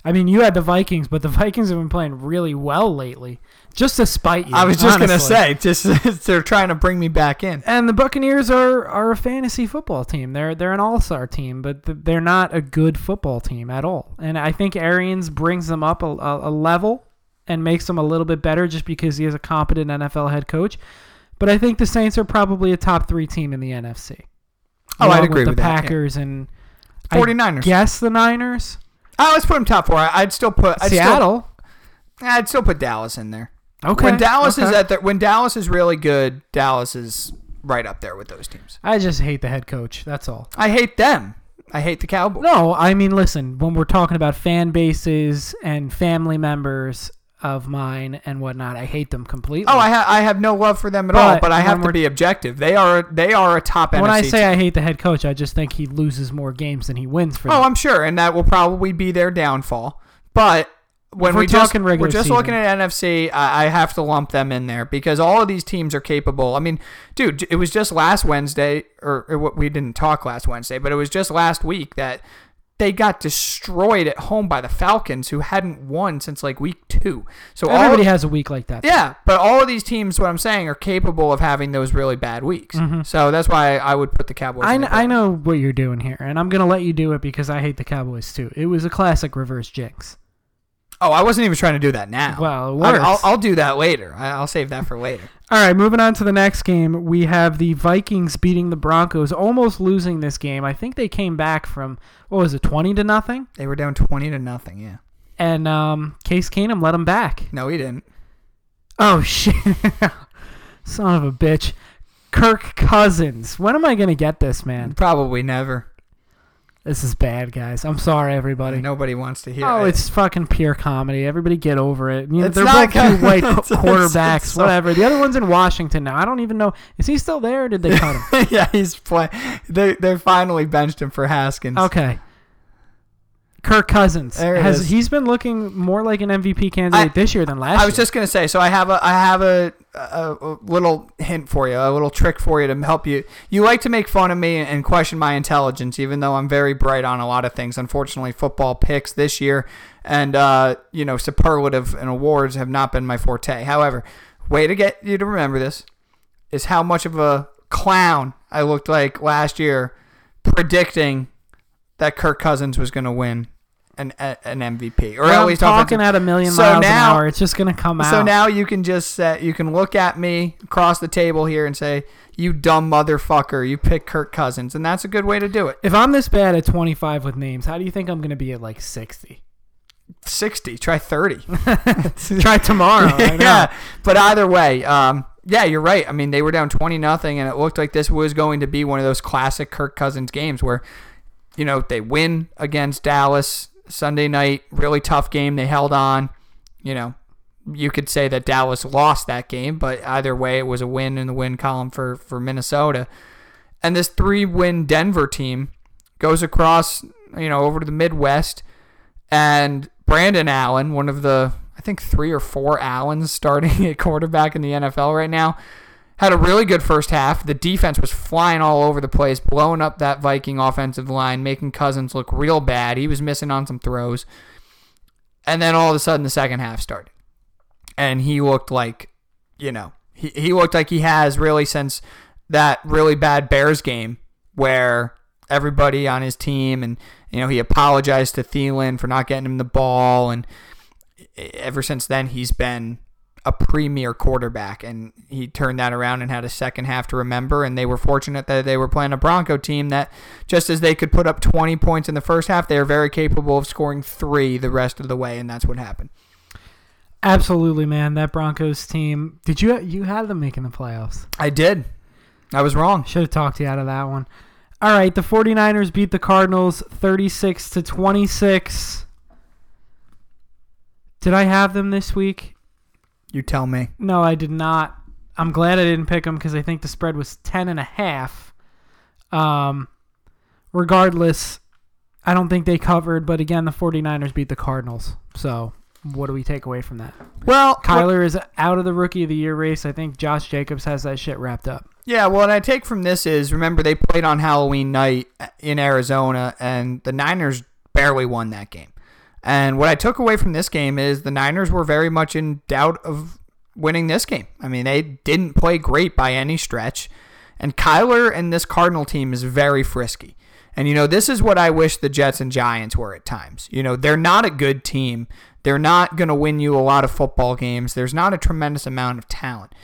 I mean, you had the Vikings, but the Vikings have been playing really well lately, just to spite you. I was just going to say, just they're trying to bring me back in. And the Buccaneers are, are a fantasy football team. They're they're an all-star team, but they're not a good football team at all. And I think Arians brings them up a, a, a level and makes them a little bit better just because he is a competent N F L head coach. But I think the Saints are probably a top-three team in the N F C. Oh, I'd agree with that. The Packers and forty-niners. I guess the Niners. I always put them top four. I'd still put I'd Seattle. Still, I'd still put Dallas in there. Okay. When Dallas okay. is at the, when Dallas is really good, Dallas is right up there with those teams. I just hate the head coach. That's all. I hate them. I hate the Cowboys. No, I mean, listen. When we're talking about fan bases and family members of mine and whatnot, I hate them completely. Oh, I, ha- I have no love for them at but all. But I have to be objective. They are they are a top N F C. When I say team. I hate the head coach, I just think he loses more games than he wins for. Oh, them. I'm sure, and that will probably be their downfall. But when we're we talking just, regular, we're just season. Looking at N F C. I, I have to lump them in there because all of these teams are capable. I mean, dude, it was just last Wednesday, or, or we didn't talk last Wednesday, but it was just last week that they got destroyed at home by the Falcons, who hadn't won since like week two. So everybody of, has a week like that. Yeah, but all of these teams, what I'm saying, are capable of having those really bad weeks. Mm-hmm. So that's why I would put the Cowboys. I, in the I know what you're doing here, and I'm gonna let you do it because I hate the Cowboys too. It was a classic reverse jinx. Oh, I wasn't even trying to do that now. Well, it works. I'll, I'll do that later. I'll save that for later. All right, moving on to the next game. We have the Vikings beating the Broncos, almost losing this game. I think they came back from, what was it, twenty to nothing? They were down twenty to nothing, yeah. And um, Case Keenum let them back. No, he didn't. Oh, shit. Son of a bitch. Kirk Cousins. When am I going to get this, man? Probably never. This is bad, guys. I'm sorry, everybody. Nobody wants to hear oh, it. Oh, it's fucking pure comedy. Everybody get over it. You know, they're both two white it's, quarterbacks, it's, it's whatever. So... The other one's in Washington now. I don't even know. Is he still there or did they cut him? Yeah, he's playing. They they finally benched him for Haskins. Okay. Kirk Cousins. There it has is. He's been looking more like an M V P candidate I, this year than last year. I was year. just going to say, so I have a I have a, a, a little hint for you, a little trick for you to help you. You like to make fun of me and question my intelligence, even though I'm very bright on a lot of things. Unfortunately, football picks this year and uh, you know, superlative and awards have not been my forte. However, way to get you to remember this is how much of a clown I looked like last year predicting that Kirk Cousins was going to win An, an M V P, or well, at least I'm talking offensive. At a million miles so now, an hour. It's just going to come out. So now you can just uh, you can look at me across the table here and say, "You dumb motherfucker, you picked Kirk Cousins," and that's a good way to do it. If I'm this bad at twenty-five with names, how do you think I'm going to be at like sixty? Sixty. Try thirty. Try tomorrow. I know. Yeah, but either way, um, yeah, you're right. I mean, they were down twenty nothing, and it looked like this was going to be one of those classic Kirk Cousins games where, you know, they win against Dallas. Sunday night, really tough game. They held on. You know, you could say that Dallas lost that game, but either way, it was a win in the win column for, for Minnesota. And this three-win Denver team goes across, you know, over to the Midwest, and Brandon Allen, one of the, I think, three or four Allens starting at quarterback in the N F L right now, had a really good first half. The defense was flying all over the place, blowing up that Viking offensive line, making Cousins look real bad. He was missing on some throws. And then all of a sudden the second half started. And he looked like, you know, he, he looked like he has really since that really bad Bears game where everybody on his team and, you know, he apologized to Thielen for not getting him the ball. And ever since then he's been a premier quarterback, and he turned that around and had a second half to remember, and they were fortunate that they were playing a Bronco team that, just as they could put up twenty points in the first half, they are very capable of scoring three the rest of the way, and that's what happened. Absolutely, man. That Broncos team, did you you had them making the playoffs? I did. I was wrong. Should have talked you out of that one. All right, the 49ers beat the Cardinals thirty-six to twenty-six. Did I have them this week? You tell me. No, I did not. I'm glad I didn't pick them because I think the spread was ten and a half. Um, regardless, I don't think they covered. But again, the 49ers beat the Cardinals. So what do we take away from that? Well, Kyler is out of the Rookie of the Year race. I think Josh Jacobs has that shit wrapped up. Yeah, well, what I take from this is, remember, they played on Halloween night in Arizona, and the Niners barely won that game. And what I took away from this game is the Niners were very much in doubt of winning this game. I mean, they didn't play great by any stretch. And Kyler and this Cardinal team is very frisky. And, you know, this is what I wish the Jets and Giants were at times. You know, they're not a good team. They're not going to win you a lot of football games. There's not a tremendous amount of talent.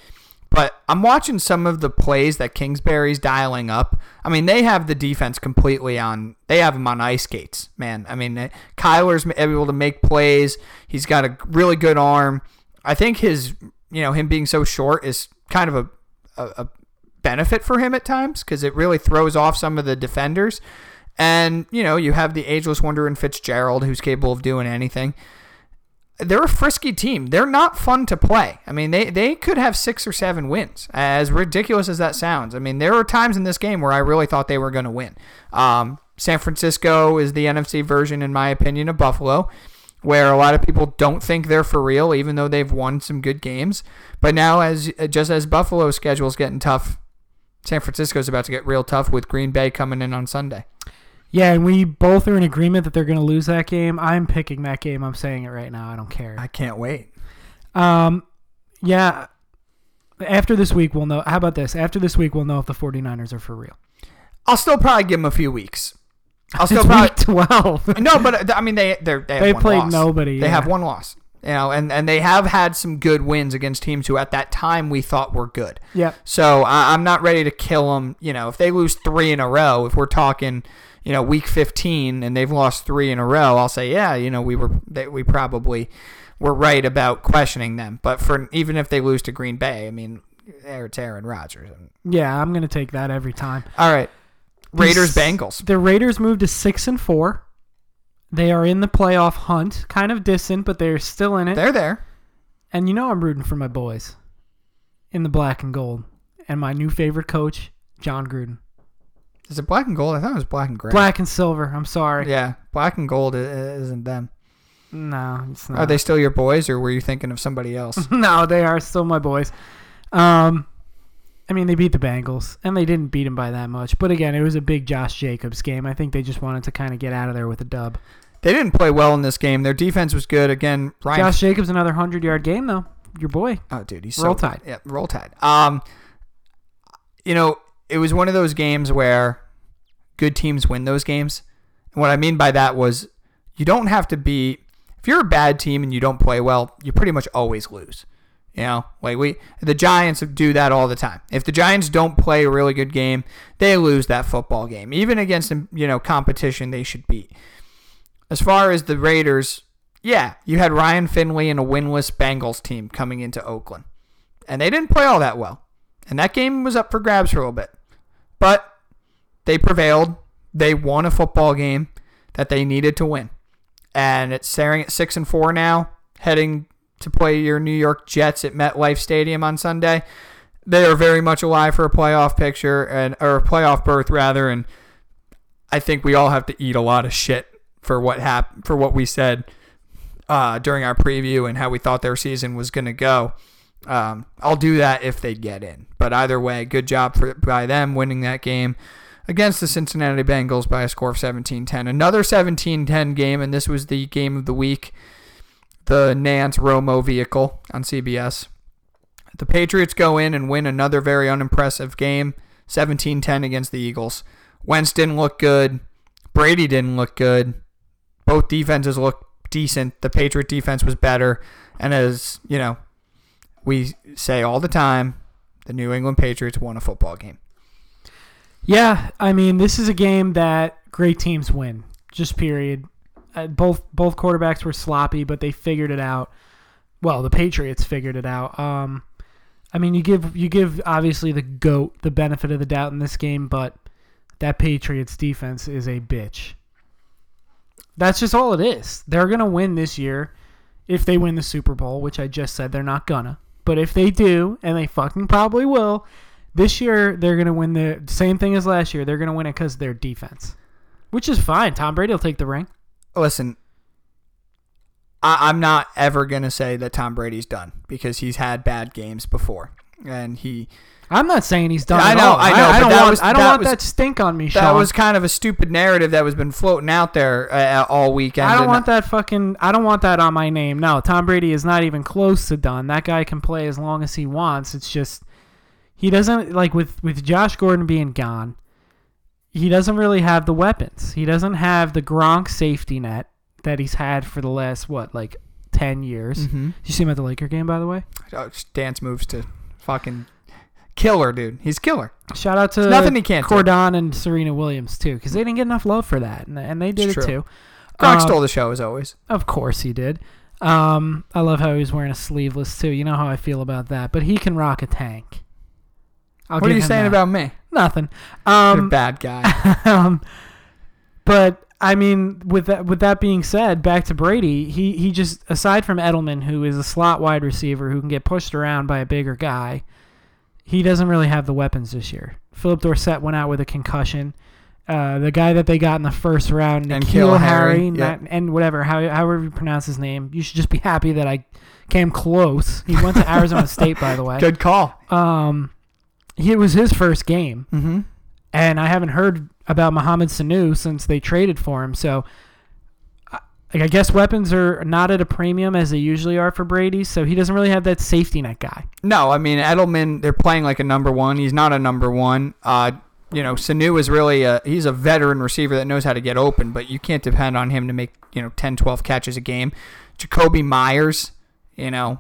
But I'm watching some of the plays that Kingsbury's dialing up. I mean, they have the defense completely on. They have him on ice skates, man. I mean, Kyler's able to make plays. He's got a really good arm. I think his, you know, him being so short is kind of a a, a benefit for him at times because it really throws off some of the defenders. And you know, you have the ageless wonder in Fitzgerald, who's capable of doing anything. They're a frisky team. They're not fun to play. I mean, they, they could have six or seven wins, as ridiculous as that sounds. I mean, there were times in this game where I really thought they were going to win. Um, San Francisco is the N F C version, in my opinion, of Buffalo, where a lot of people don't think they're for real, even though they've won some good games. But now, as just as Buffalo's schedule is getting tough, San Francisco's about to get real tough with Green Bay coming in on Sunday. Yeah, and we both are in agreement that they're going to lose that game. I'm picking that game. I'm saying it right now. I don't care. I can't wait. Um, yeah. After this week, we'll know. How about this? After this week, we'll know if the 49ers are for real. I'll still probably give them a few weeks. I'll still it's probably week twelve. No, but I mean they they they, have they one played loss. Nobody. They yeah. have one loss. You know, and, and they have had some good wins against teams who at that time we thought were good. Yeah. So I, I'm not ready to kill them. You know, if they lose three in a row, if we're talking, you know, week fifteen and they've lost three in a row, I'll say, yeah, you know, we were they, we probably were right about questioning them. But for even if they lose to Green Bay, I mean, it's Aaron Rodgers. Yeah, I'm gonna take that every time. All right. Raiders Bengals. The Raiders moved to six and four. They are in the playoff hunt, kind of distant, but they're still in it. They're there. And you know I'm rooting for my boys in the black and gold and my new favorite coach, John Gruden. Is it black and gold? I thought it was black and gray. Black and silver. I'm sorry. Yeah, black and gold isn't them. No, it's not. Are they still your boys, or were you thinking of somebody else? No, they are still my boys. Um... I mean, they beat the Bengals, and they didn't beat them by that much. But again, it was a big Josh Jacobs game. I think they just wanted to kind of get out of there with a dub. They didn't play well in this game. Their defense was good. Again, Ryan Josh Jacobs, another hundred-yard game, though. Your boy. Oh, dude, he's roll so tide. Yeah, roll tide. Um, you know, it was one of those games where good teams win those games. And what I mean by that was you don't have to be – if you're a bad team and you don't play well, you pretty much always lose. You know, like we, the Giants do that all the time. If the Giants don't play a really good game, they lose that football game. Even against, you know, competition they should beat. As far as the Raiders, yeah, you had Ryan Finley and a winless Bengals team coming into Oakland. And they didn't play all that well. And that game was up for grabs for a little bit. But they prevailed. They won a football game that they needed to win. And it's staring at six and four now, heading to play your New York Jets at MetLife Stadium on Sunday. They are very much alive for a playoff picture and or a playoff berth rather, and I think we all have to eat a lot of shit for what hap- for what we said uh, during our preview and how we thought their season was going to go. Um, I'll do that if they get in. But either way, good job for, by them winning that game against the Cincinnati Bengals by a score of seventeen ten. Another seventeen ten game, and this was the game of the week. The Nance Romo vehicle on C B S. The Patriots go in and win another very unimpressive game, seventeen ten against the Eagles. Wentz didn't look good. Brady didn't look good. Both defenses looked decent. The Patriot defense was better. And as, you know, we say all the time, the New England Patriots won a football game. Yeah, I mean, this is a game that great teams win, just period. Uh, both both quarterbacks were sloppy, but they figured it out. Well, the Patriots figured it out. Um, I mean, you give you give obviously the GOAT the benefit of the doubt in this game, but that Patriots defense is a bitch. That's just all it is. They're gonna win this year if they win the Super Bowl, which I just said they're not gonna. But if they do, and they fucking probably will, this year they're gonna win the same thing as last year. They're gonna win it because of their defense, which is fine. Tom Brady will take the ring. Listen, I, I'm not ever going to say that Tom Brady's done because he's had bad games before. And he... I'm not saying he's done I know, at all. I know, I know. I don't want, was, I don't that, want was, that stink on me, Sean. That was kind of a stupid narrative that was been floating out there uh, all weekend. I don't want that fucking... I don't want that on my name. No, Tom Brady is not even close to done. That guy can play as long as he wants. It's just... He doesn't... Like, with, with Josh Gordon being gone... He doesn't really have the weapons. He doesn't have the Gronk safety net that he's had for the last, what, like ten years. Mm-hmm. Did you see him at the Laker game, by the way? Oh, dance moves to fucking killer, dude. He's killer. Shout out to There's nothing he can't Cordon do. And Serena Williams, too, because they didn't get enough love for that, and, and they did it's it, true. too. Gronk um, stole the show, as always. Of course he did. Um, I love how he was wearing a sleeveless, too. You know how I feel about that. But he can rock a tank. I'll what are you saying that. about me? Nothing. Um, You're a bad guy. um, but, I mean, with that with that being said, back to Brady, he, he just, aside from Edelman, who is a slot wide receiver who can get pushed around by a bigger guy, he doesn't really have the weapons this year. Philip Dorsett went out with a concussion. Uh, the guy that they got in the first round, N'Keal Harry, yep. not, and whatever, how, however you pronounce his name, you should just be happy that I came close. He went to Arizona State, by the way. Good call. Um... It was his first game, mm-hmm. and I haven't heard about Mohamed Sanu since they traded for him. So like, I guess weapons are not at a premium as they usually are for Brady, so he doesn't really have that safety net guy. No, I mean, Edelman, they're playing like a number one. He's not a number one. Uh, you know, Sanu is really a, he's a veteran receiver that knows how to get open, but you can't depend on him to make, you know, ten, twelve catches a game. Jacoby Myers, you know,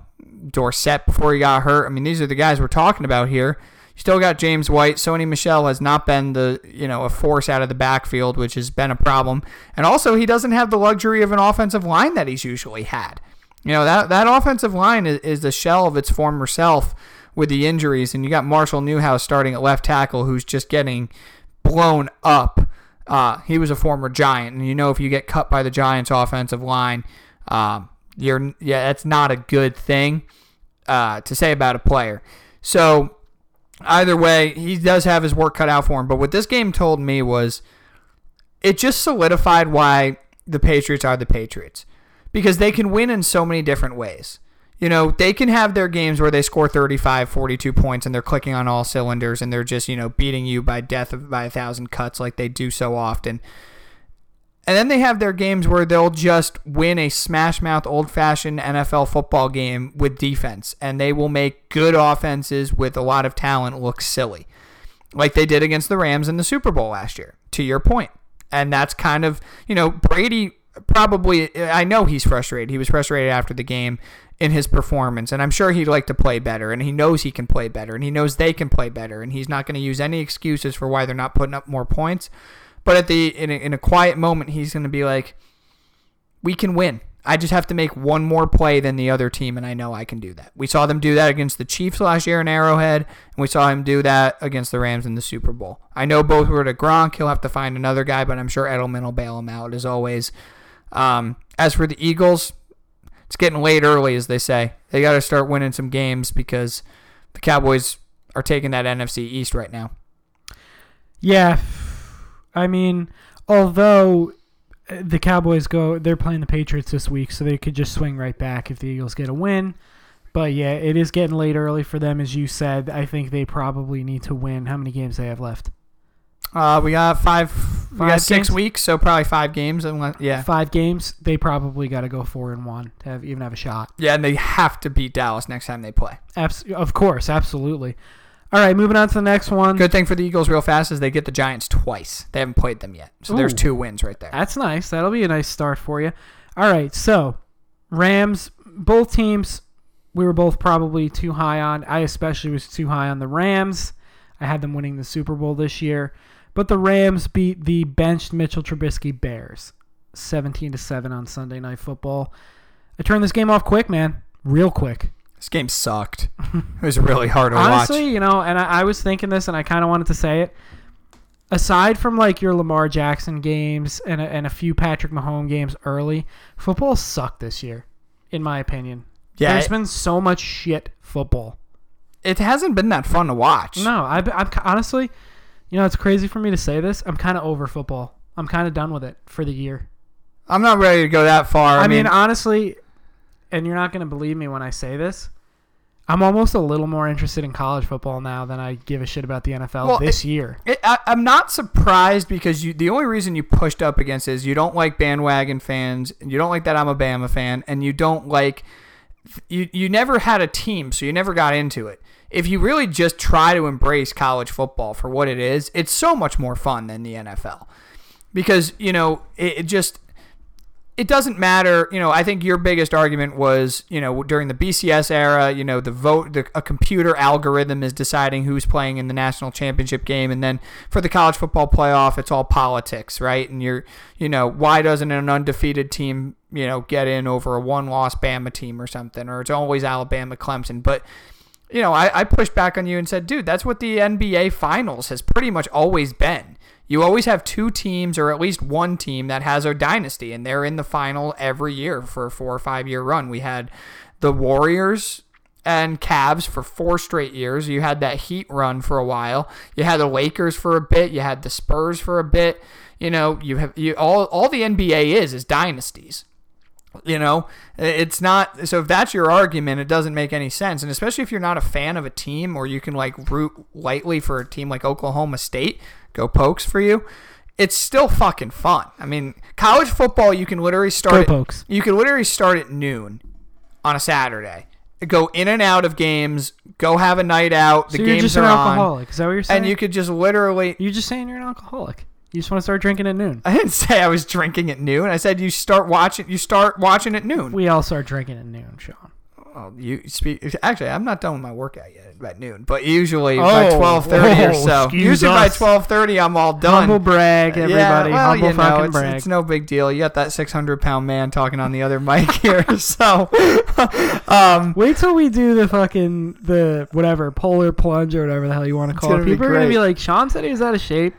Dorsett before he got hurt. I mean, these are the guys we're talking about here. You still got James White. Sony Michel has not been the, you know, a force out of the backfield, which has been a problem. And also, he doesn't have the luxury of an offensive line that he's usually had. You know, that that offensive line is, is the shell of its former self with the injuries. And you got Marshall Newhouse starting at left tackle, who's just getting blown up. Uh, he was a former Giant. And you know, if you get cut by the Giants offensive line, um, you're yeah, that's not a good thing uh, to say about a player. So either way, he does have his work cut out for him. But what this game told me was it just solidified why the Patriots are the Patriots, because they can win in so many different ways. You know, they can have their games where they score thirty-five, forty-two points and they're clicking on all cylinders and they're just, you know, beating you by death by a thousand cuts like they do so often. And then they have their games where they'll just win a smash-mouth, old-fashioned N F L football game with defense, and they will make good offenses with a lot of talent look silly, like they did against the Rams in the Super Bowl last year, to your point. And that's kind of, you know, Brady probably, I know he's frustrated. He was frustrated after the game in his performance, and I'm sure he'd like to play better, and he knows he can play better, and he knows they can play better, and he's not going to use any excuses for why they're not putting up more points. But at the in a, in a quiet moment, he's going to be like, we can win. I just have to make one more play than the other team, and I know I can do that. We saw them do that against the Chiefs last year in Arrowhead, and we saw him do that against the Rams in the Super Bowl. I know both were to Gronk. He'll have to find another guy, but I'm sure Edelman will bail him out, as always. Um, as for the Eagles, it's getting late early, as they say. They got to start winning some games because the Cowboys are taking that N F C East right now. Yeah. I mean, although the Cowboys go, they're playing the Patriots this week, so they could just swing right back if the Eagles get a win. But, yeah, it is getting late early for them, as you said. I think they probably need to win. How many games they have left? Uh, we got five, five we got six games? weeks, so probably five games. Unless, yeah, five games. They probably got to go four and one to have, even have a shot. Yeah, and they have to beat Dallas next time they play. Abs- of course, absolutely. All right, moving on to the next one. Good thing for the Eagles real fast is they get the Giants twice. They haven't played them yet. So Ooh, there's two wins right there. That's nice. That'll be a nice start for you. All right, so Rams, both teams, we were both probably too high on. I especially was too high on the Rams. I had them winning the Super Bowl this year. But the Rams beat the benched Mitchell Trubisky Bears seventeen to seven on Sunday Night Football. I turned this game off quick, man, real quick. This game sucked. It was really hard to Honestly, watch. Honestly, you know, and I, I was thinking this, and I kind of wanted to say it. Aside from, like, your Lamar Jackson games and a, and a few Patrick Mahomes games early, football sucked this year, in my opinion. Yeah, There's it, been so much shit football. It hasn't been that fun to watch. No, I've, I'm honestly, you know, it's crazy for me to say this. I'm kind of over football. I'm kind of done with it for the year. I'm not ready to go that far. I, I mean, mean, honestly... And you're not going to believe me when I say this, I'm almost a little more interested in college football now than I give a shit about the N F L well, this it, year. It, I, I'm not surprised because you, the only reason you pushed up against it is you don't like bandwagon fans, you don't like that I'm a Bama fan, and you don't like you, – you never had a team, so you never got into it. If you really just try to embrace college football for what it is, it's so much more fun than the N F L because, you know, it, it just – it doesn't matter, you know, I think your biggest argument was, you know, during the B C S era, you know, the vote, the, a computer algorithm is deciding who's playing in the national championship game. And then for the college football playoff, it's all politics, right? And you're, you know, why doesn't an undefeated team, you know, get in over a one-loss Bama team or something, or it's always Alabama, Clemson. But, you know, I, I pushed back on you and said, dude, that's what the N B A finals has pretty much always been. You always have two teams or at least one team that has a dynasty, and they're in the final every year for a four or five-year run. We had the Warriors and Cavs for four straight years. You had that Heat run for a while. You had the Lakers for a bit. You had the Spurs for a bit. You know, you have you all all the N B A is is dynasties. You know, it's not, so if that's your argument, it doesn't make any sense. And especially if you're not a fan of a team, or you can like root lightly for a team like Oklahoma State, go Pokes for you, it's still fucking fun. I mean, college football, you can literally start go Pokes. At, you can literally start at noon on a Saturday. Go in and out of games. Go have a night out. The so you're games just an are alcoholic. On. Is that what you're saying? And you could just literally. You're just saying you're an alcoholic. You just want to start drinking at noon. I didn't say I was drinking at noon. I said you start watching. You start watching at noon. We all start drinking at noon, Sean. Well, you speak. Actually, I'm not done with my workout yet at noon, but usually oh, by twelve thirty or so. Usually us. by twelve thirty, I'm all done. Humble brag, everybody. Yeah, well, Humble you know, fucking it's, brag. It's no big deal. You got that six hundred pound man talking on the other mic here. So, um, wait till we do the fucking the whatever polar plunge or whatever the hell you want to call it. People are gonna be like, Sean said he was out of shape.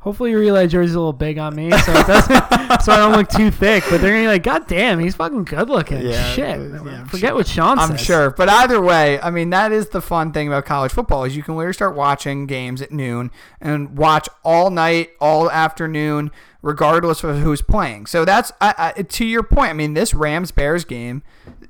Hopefully you realize yours is a little big on me, so it doesn't, so I don't look too thick. But they're gonna be like, "God damn, he's fucking good looking." Yeah, Shit, yeah, forget sure. what Sean says. I'm sure, but either way, I mean, that is the fun thing about college football is you can literally start watching games at noon and watch all night, all afternoon, regardless of who's playing. So that's I, I, to your point. I mean, this Rams Bears game,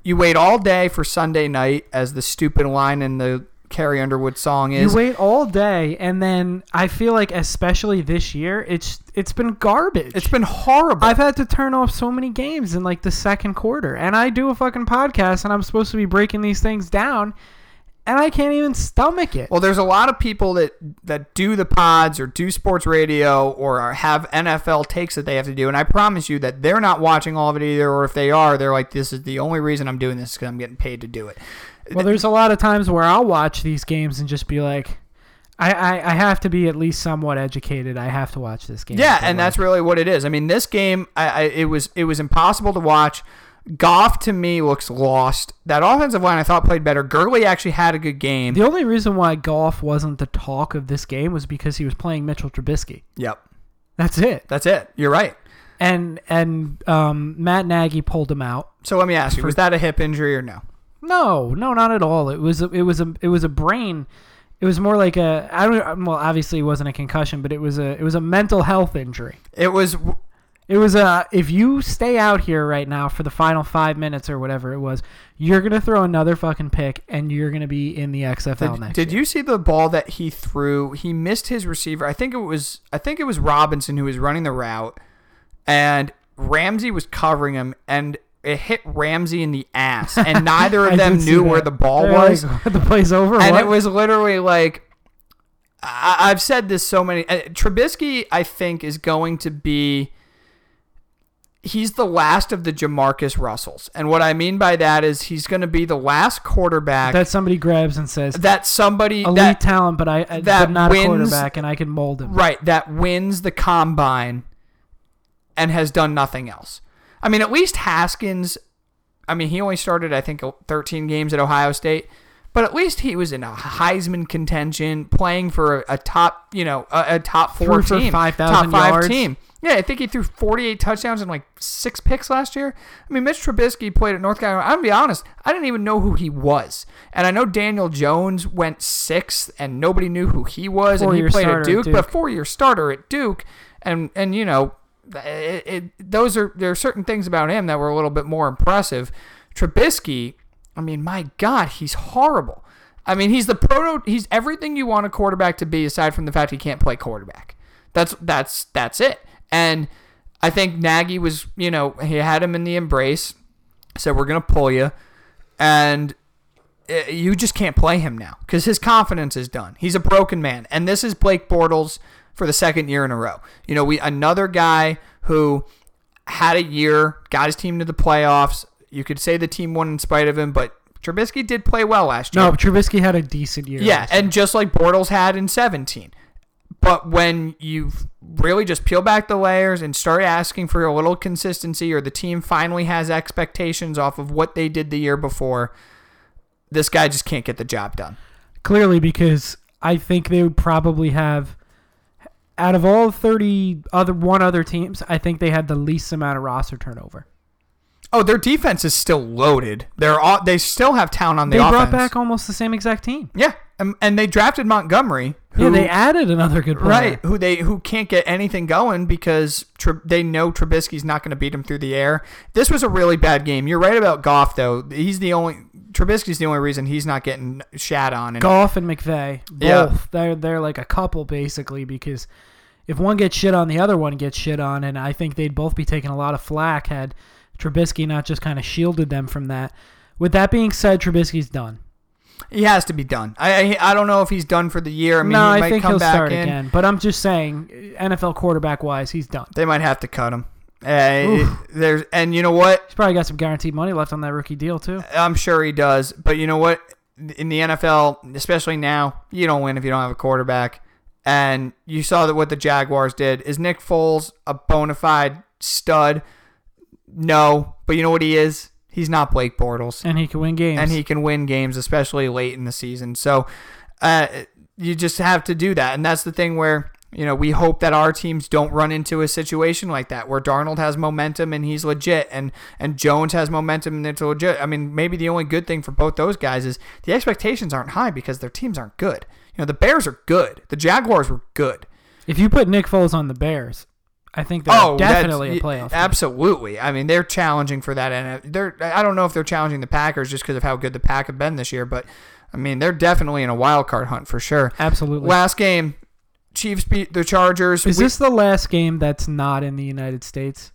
you wait all day for Sunday night, as the stupid line in the Carrie Underwood song is. You wait all day, and then I feel like especially this year, it's it's been garbage. It's been horrible. I've had to turn off so many games in like the second quarter, and I do a fucking podcast, and I'm supposed to be breaking these things down, and I can't even stomach it. Well, there's a lot of people that, that do the pods or do sports radio or have N F L takes that they have to do, and I promise you that they're not watching all of it either, or if they are, they're like, this is the only reason I'm doing this because I'm getting paid to do it. Well, there's a lot of times where I'll watch these games and just be like, I, I, I have to be at least somewhat educated. I have to watch this game. Yeah, and like. that's really what it is. I mean, this game, I, I it was it was impossible to watch. Goff, to me, looks lost. That offensive line, I thought, played better. Gurley actually had a good game. The only reason why Goff wasn't the talk of this game was because he was playing Mitchell Trubisky. Yep. That's it. That's it. You're right. And, and um, Matt Nagy pulled him out. So let me ask you, for, was that a hip injury or no? No, no, not at all. It was, it was a, it was a brain. It was more like a, I don't, well, obviously it wasn't a concussion, but it was a, it was a mental health injury. It was, it was a, if you stay out here right now for the final five minutes or whatever it was, you're going to throw another fucking pick and you're going to be in the X F L did, next Did year. You see the ball that he threw? He missed his receiver. I think it was, I think it was Robinson who was running the route, and Ramsey was covering him, and it hit Ramsey in the ass, and neither of them knew where the ball They're was. Like, the play's over. And what? It was literally like, I, I've said this so many. Uh, Trubisky, I think, is going to be, he's the last of the Jamarcus Russells. And what I mean by that is he's going to be the last quarterback that somebody grabs and says, that somebody, elite that, talent, but I, I that I'm not wins, a quarterback and I can mold him. Right. That wins the combine and has done nothing else. I mean, at least Haskins, I mean, he only started, I think, thirteen games at Ohio State, but at least he was in a Heisman contention, playing for a, a top, you know, a, a top four threw team, for five thousand yards. Top five team. Yeah, I think he threw forty-eight touchdowns and like six picks last year. I mean, Mitch Trubisky played at North Carolina. I'm going to be honest, I didn't even know who he was. And I know Daniel Jones went sixth and nobody knew who he was, four and he played at Duke, at Duke, but four-year starter at Duke, and, and you know, It, it, those are there are certain things about him that were a little bit more impressive. Trubisky, I mean, my God, he's horrible. I mean, he's the proto. He's everything you want a quarterback to be, aside from the fact he can't play quarterback. That's that's that's it. And I think Nagy was, you know, he had him in the embrace, said we're gonna pull you, and it, you just can't play him now because his confidence is done. He's a broken man, and this is Blake Bortles for the second year in a row. You know, we another guy who had a year, got his team to the playoffs. You could say the team won in spite of him, but Trubisky did play well last year. No, Trubisky had a decent year. Yeah, and year. Just like Bortles had in seventeen. But when you really just peel back the layers and start asking for a little consistency, or the team finally has expectations off of what they did the year before, this guy just can't get the job done. Clearly, because I think they would probably have... Out of all thirty other one other teams, I think they had the least amount of roster turnover. Oh, their defense is still loaded. They're all, they still have talent on the offense. They brought back almost the same exact team. Yeah, And, and they drafted Montgomery. Who, yeah, they added another good player. Right, who they who can't get anything going because Tr- they know Trubisky's not going to beat him through the air. This was a really bad game. You're right about Goff, though. He's the only Trubisky's the only reason he's not getting shat on. And Goff and McVay, both. Yeah. They're, they're like a couple, basically, because if one gets shit on, the other one gets shit on, and I think they'd both be taking a lot of flack had Trubisky not just kind of shielded them from that. With that being said, Trubisky's done. He has to be done. I I, I don't know if he's done for the year. I mean, no, he might I think come he'll back start in. again. But I'm just saying, N F L quarterback-wise, he's done. They might have to cut him. Uh, there's and you know what? He's probably got some guaranteed money left on that rookie deal, too. I'm sure he does. But you know what? In the N F L, especially now, you don't win if you don't have a quarterback. And you saw that what the Jaguars did. Is Nick Foles a bona fide stud? No. But you know what he is? He's not Blake Bortles. And he can win games. And he can win games, especially late in the season. So uh, you just have to do that. And that's the thing where, you know, we hope that our teams don't run into a situation like that where Darnold has momentum and he's legit and, and Jones has momentum and it's legit. I mean, maybe the only good thing for both those guys is the expectations aren't high because their teams aren't good. You know, the Bears are good. The Jaguars were good. If you put Nick Foles on the Bears, I think they're oh, definitely a playoff. Absolutely. I mean, they're challenging for that. And they're I don't know if they're challenging the Packers just because of how good the Pack have been this year, but, I mean, they're definitely in a wild card hunt for sure. Absolutely. Last game, Chiefs beat the Chargers. Is we, this the last game that's not in the United States?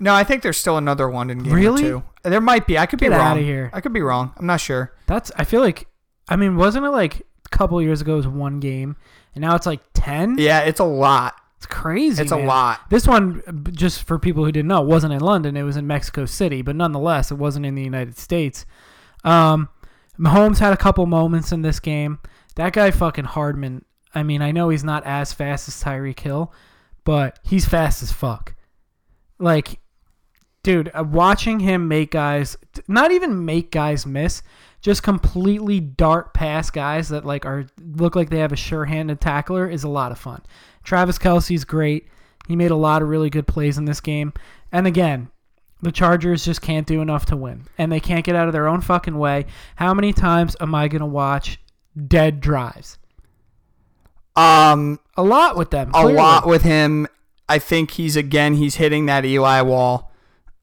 No, I think there's still another London game really? or two. There might be. I could Get be wrong. Get out of here. I could be wrong. I'm not sure. That's. I feel like, I mean, wasn't it like a couple of years ago it was one game, and now it's like ten? Yeah, it's a lot. It's crazy. It's man. a lot. This one, just for people who didn't know, wasn't in London. It was in Mexico City, but nonetheless, it wasn't in the United States. Um, Mahomes had a couple moments in this game. That guy fucking Hardman, I mean, I know he's not as fast as Tyreek Hill, but he's fast as fuck. Like, dude, watching him make guys, not even make guys miss, just completely dart past guys that like are look like they have a sure-handed tackler is a lot of fun. Travis Kelce's great. He made a lot of really good plays in this game. And again, the Chargers just can't do enough to win. And they can't get out of their own fucking way. How many times am I going to watch dead drives? Um, a lot with them. Clearly. A lot with him. I think he's, again, he's hitting that Eli wall.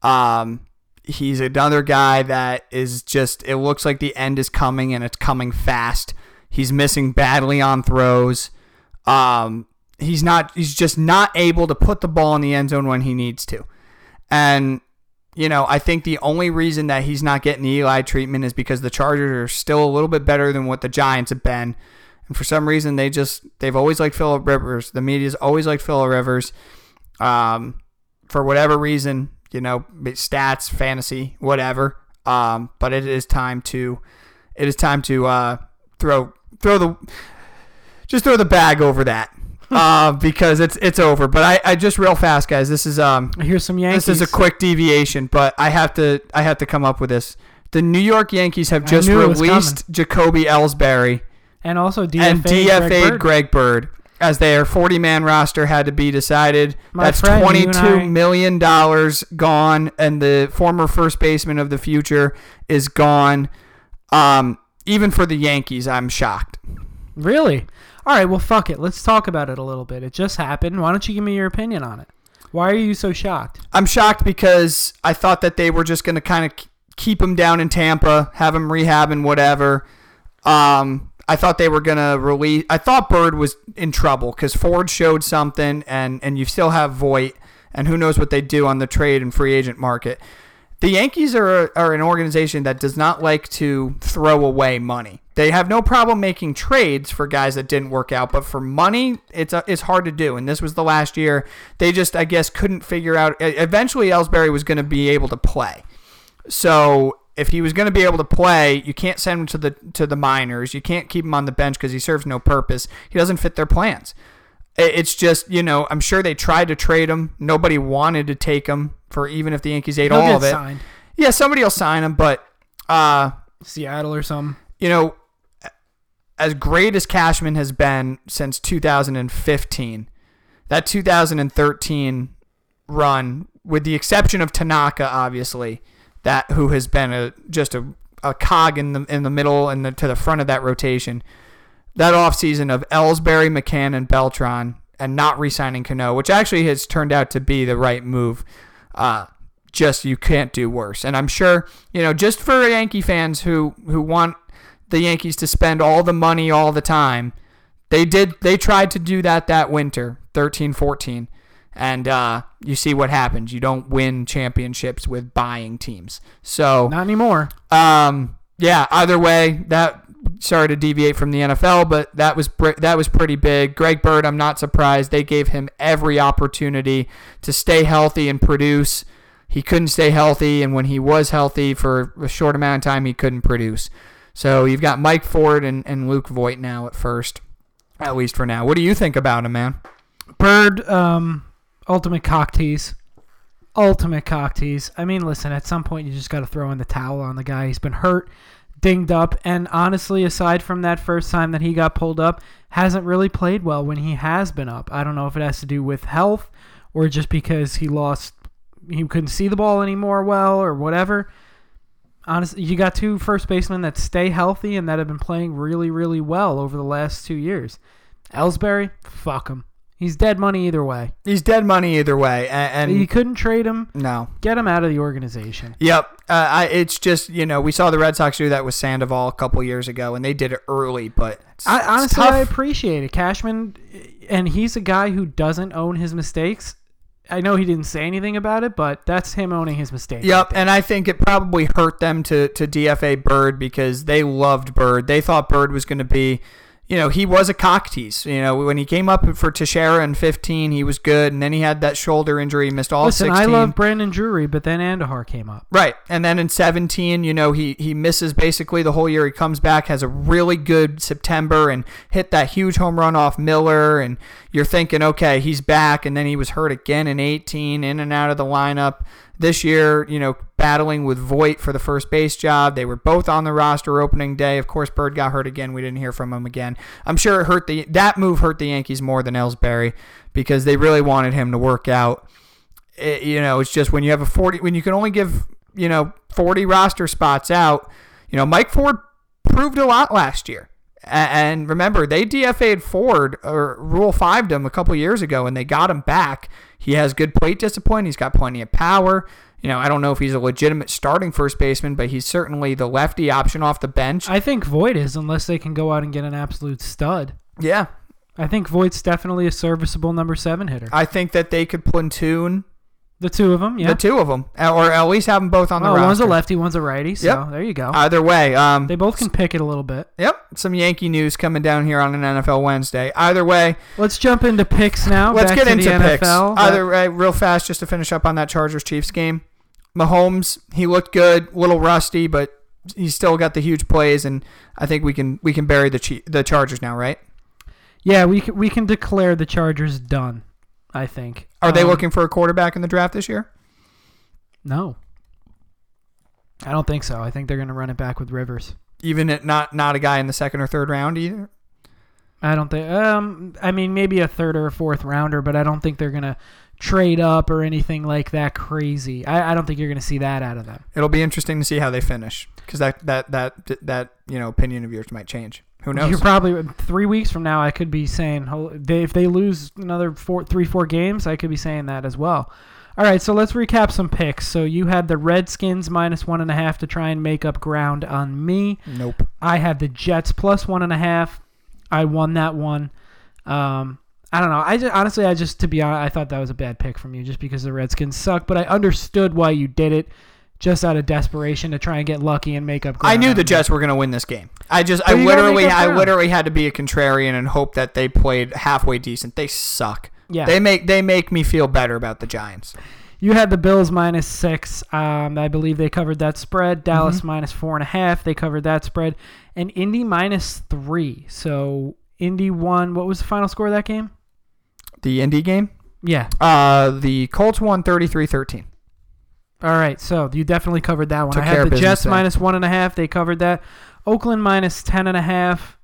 Um, he's another guy that is just, it looks like the end is coming and it's coming fast. He's missing badly on throws. Um... He's not. He's just not able to put the ball in the end zone when he needs to. And, you know, I think the only reason that he's not getting the Eli treatment is because the Chargers are still a little bit better than what the Giants have been. And for some reason, they just, they've always liked Philip Rivers. The media's always liked Philip Rivers. Um, for whatever reason, you know, stats, fantasy, whatever. Um, but it is time to, it is time to uh, throw, throw the, just throw the bag over that. Uh, because it's it's over. But I, I just real fast, guys. This is um. Here's some Yankees. This is a quick deviation, but I have to I have to come up with this. The New York Yankees have just released Jacoby Ellsbury and also D F A'd, and D F A'd Greg, Greg Bird as their forty-man roster had to be decided. My That's friend, twenty-two million dollars gone, and the former first baseman of the future is gone. Um, even for the Yankees, I'm shocked. Really? All right, well, fuck it. Let's talk about it a little bit. It just happened. Why don't you give me your opinion on it? Why are you so shocked? I'm shocked because I thought that they were just going to kind of keep him down in Tampa, have him rehab and whatever. Um, I thought they were going to release. I thought Bird was in trouble because Ford showed something, and, and you still have Voit, and who knows what they do on the trade and free agent market. The Yankees are are an organization that does not like to throw away money. They have no problem making trades for guys that didn't work out, but for money, it's a, it's hard to do. And this was the last year. They just, I guess, couldn't figure out. Eventually, Ellsbury was going to be able to play. So if he was going to be able to play, you can't send him to the to the minors. You can't keep him on the bench because he serves no purpose. He doesn't fit their plans. It's just, you know, I'm sure they tried to trade him. Nobody wanted to take him for even if the Yankees ate He'll all of it. Signed. Yeah, somebody will sign him, but uh, Seattle or something. You know, as great as Cashman has been since two thousand fifteen, that two thousand thirteen run, with the exception of Tanaka, obviously, that who has been a just a, a cog in the in the middle and the, to the front of that rotation, that offseason of Ellsbury, McCann, and Beltran and not re-signing Cano, which actually has turned out to be the right move. Uh, just you can't do worse. And I'm sure, you know, just for Yankee fans who, who want the Yankees to spend all the money all the time, they did. They tried to do that that winter, thirteen fourteen. And uh, you see what happens. You don't win championships with buying teams. So not anymore. Um, yeah. Either way, that sorry to deviate from the N F L, but that was that was pretty big. Greg Bird, I'm not surprised. They gave him every opportunity to stay healthy and produce. He couldn't stay healthy, and when he was healthy for a short amount of time, he couldn't produce. So you've got Mike Ford and, and Luke Voit now at first, at least for now. What do you think about him, man? Bird. Um. Ultimate cock tease. Ultimate cock tease. I mean, listen, at some point you just got to throw in the towel on the guy. He's been hurt, dinged up, and honestly, aside from that first time that he got pulled up, hasn't really played well when he has been up. I don't know if it has to do with health or just because he lost, he couldn't see the ball anymore well or whatever. Honestly, you got two first basemen that stay healthy and that have been playing really, really well over the last two years. Ellsbury, fuck him. He's dead money either way. He's dead money either way, and, and you couldn't trade him. No, get him out of the organization. Yep, uh, I, it's just you know we saw the Red Sox do that with Sandoval a couple years ago, and they did it early. But it's, I, it's honestly, tough. I appreciate it, Cashman, and he's a guy who doesn't own his mistakes. I know he didn't say anything about it, but that's him owning his mistake. Yep, and I think it probably hurt them to to D F A Bird because they loved Bird. They thought Bird was going to be. You know, he was a cock tease. You know, when he came up for Teixeira in fifteen, he was good, and then he had that shoulder injury. He missed all Listen, sixteen. Listen, I love Brandon Drury, but then Andahar came up. Right, and then in seventeen, you know, he, he misses basically the whole year. He comes back, has a really good September, and hit that huge home run off Miller, and you're thinking, okay, he's back, and then he was hurt again in eighteen, in and out of the lineup. This year, you know, battling with Voit for the first base job. They were both on the roster opening day. Of course, Bird got hurt again. We didn't hear from him again. I'm sure it hurt the that move hurt the Yankees more than Ellsbury because they really wanted him to work out. It, you know, it's just when you have a forty, when you can only give, you know, forty roster spots out, you know, Mike Ford proved a lot last year. And remember, they D F A'd Ford or Rule fived him a couple years ago, and they got him back. He has good plate discipline. He's got plenty of power. You know, I don't know if he's a legitimate starting first baseman, but he's certainly the lefty option off the bench. I think Voit is, unless they can go out and get an absolute stud. Yeah. I think Voit's definitely a serviceable number seven hitter. I think that they could platoon. The two of them, yeah. The two of them, or at least have them both on the well, roster. One's a lefty, one's a righty, so yep. There you go. Either way. Um, they both can pick it a little bit. Yep, some Yankee news coming down here on an N F L Wednesday. Either way. Let's jump into picks now. Let's Back get into picks. N F L. Either way, real fast, just to finish up on that Chargers-Chiefs game. Mahomes, he looked good, a little rusty, but he's still got the huge plays, and I think we can we can bury the Chief, the Chargers now, right? Yeah, we can, we can declare the Chargers done. I think. Are they um, looking for a quarterback in the draft this year? No. I don't think so. I think they're going to run it back with Rivers. Even at not not a guy in the second or third round either? I don't think. Um, I mean, maybe a third or a fourth rounder, but I don't think they're going to trade up or anything like that crazy. I, I don't think you're going to see that out of them. It'll be interesting to see how they finish because that, that, that, that you know, opinion of yours might change. Who knows? You're probably three weeks from now. I could be saying if they lose another four, three, four games, I could be saying that as well. All right, so let's recap some picks. So you had the Redskins minus one and a half to try and make up ground on me. Nope. I had the Jets plus one and a half. I won that one. Um, I don't know. I just, honestly, I just to be honest, I thought that was a bad pick from you just because the Redskins suck. But I understood why you did it. Just out of desperation to try and get lucky and make up ground. I knew the Jets were going to win this game. I just, I literally, I literally had to be a contrarian and hope that they played halfway decent. They suck. Yeah. They make, they make me feel better about the Giants. You had the Bills minus six. Um, I believe they covered that spread. Dallas mm-hmm. minus four and a half. They covered that spread. And Indy minus three. So Indy won. What was the final score of that game? The Indy game? Yeah. Uh, the Colts won thirty-three thirteen. All right, so you definitely covered that one. Took I had the Jets there. Minus one and a half. They covered that. Oakland minus ten and a half.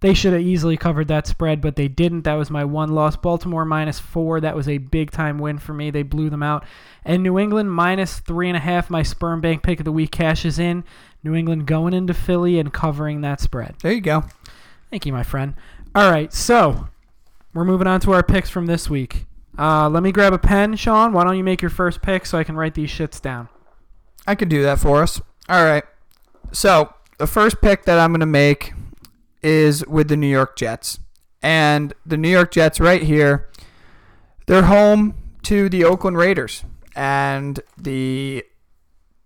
They should have easily covered that spread, but they didn't. That was my one loss. Baltimore minus four. That was a big-time win for me. They blew them out. And New England minus three and a half. My sperm bank pick of the week cashes in. New England going into Philly and covering that spread. There you go. Thank you, my friend. All right, so we're moving on to our picks from this week. Uh, let me grab a pen, Sean. Why don't you make your first pick so I can write these shits down? I can do that for us. All right. So the first pick that I'm going to make is with the New York Jets. And the New York Jets right here, they're home to the Oakland Raiders. And the...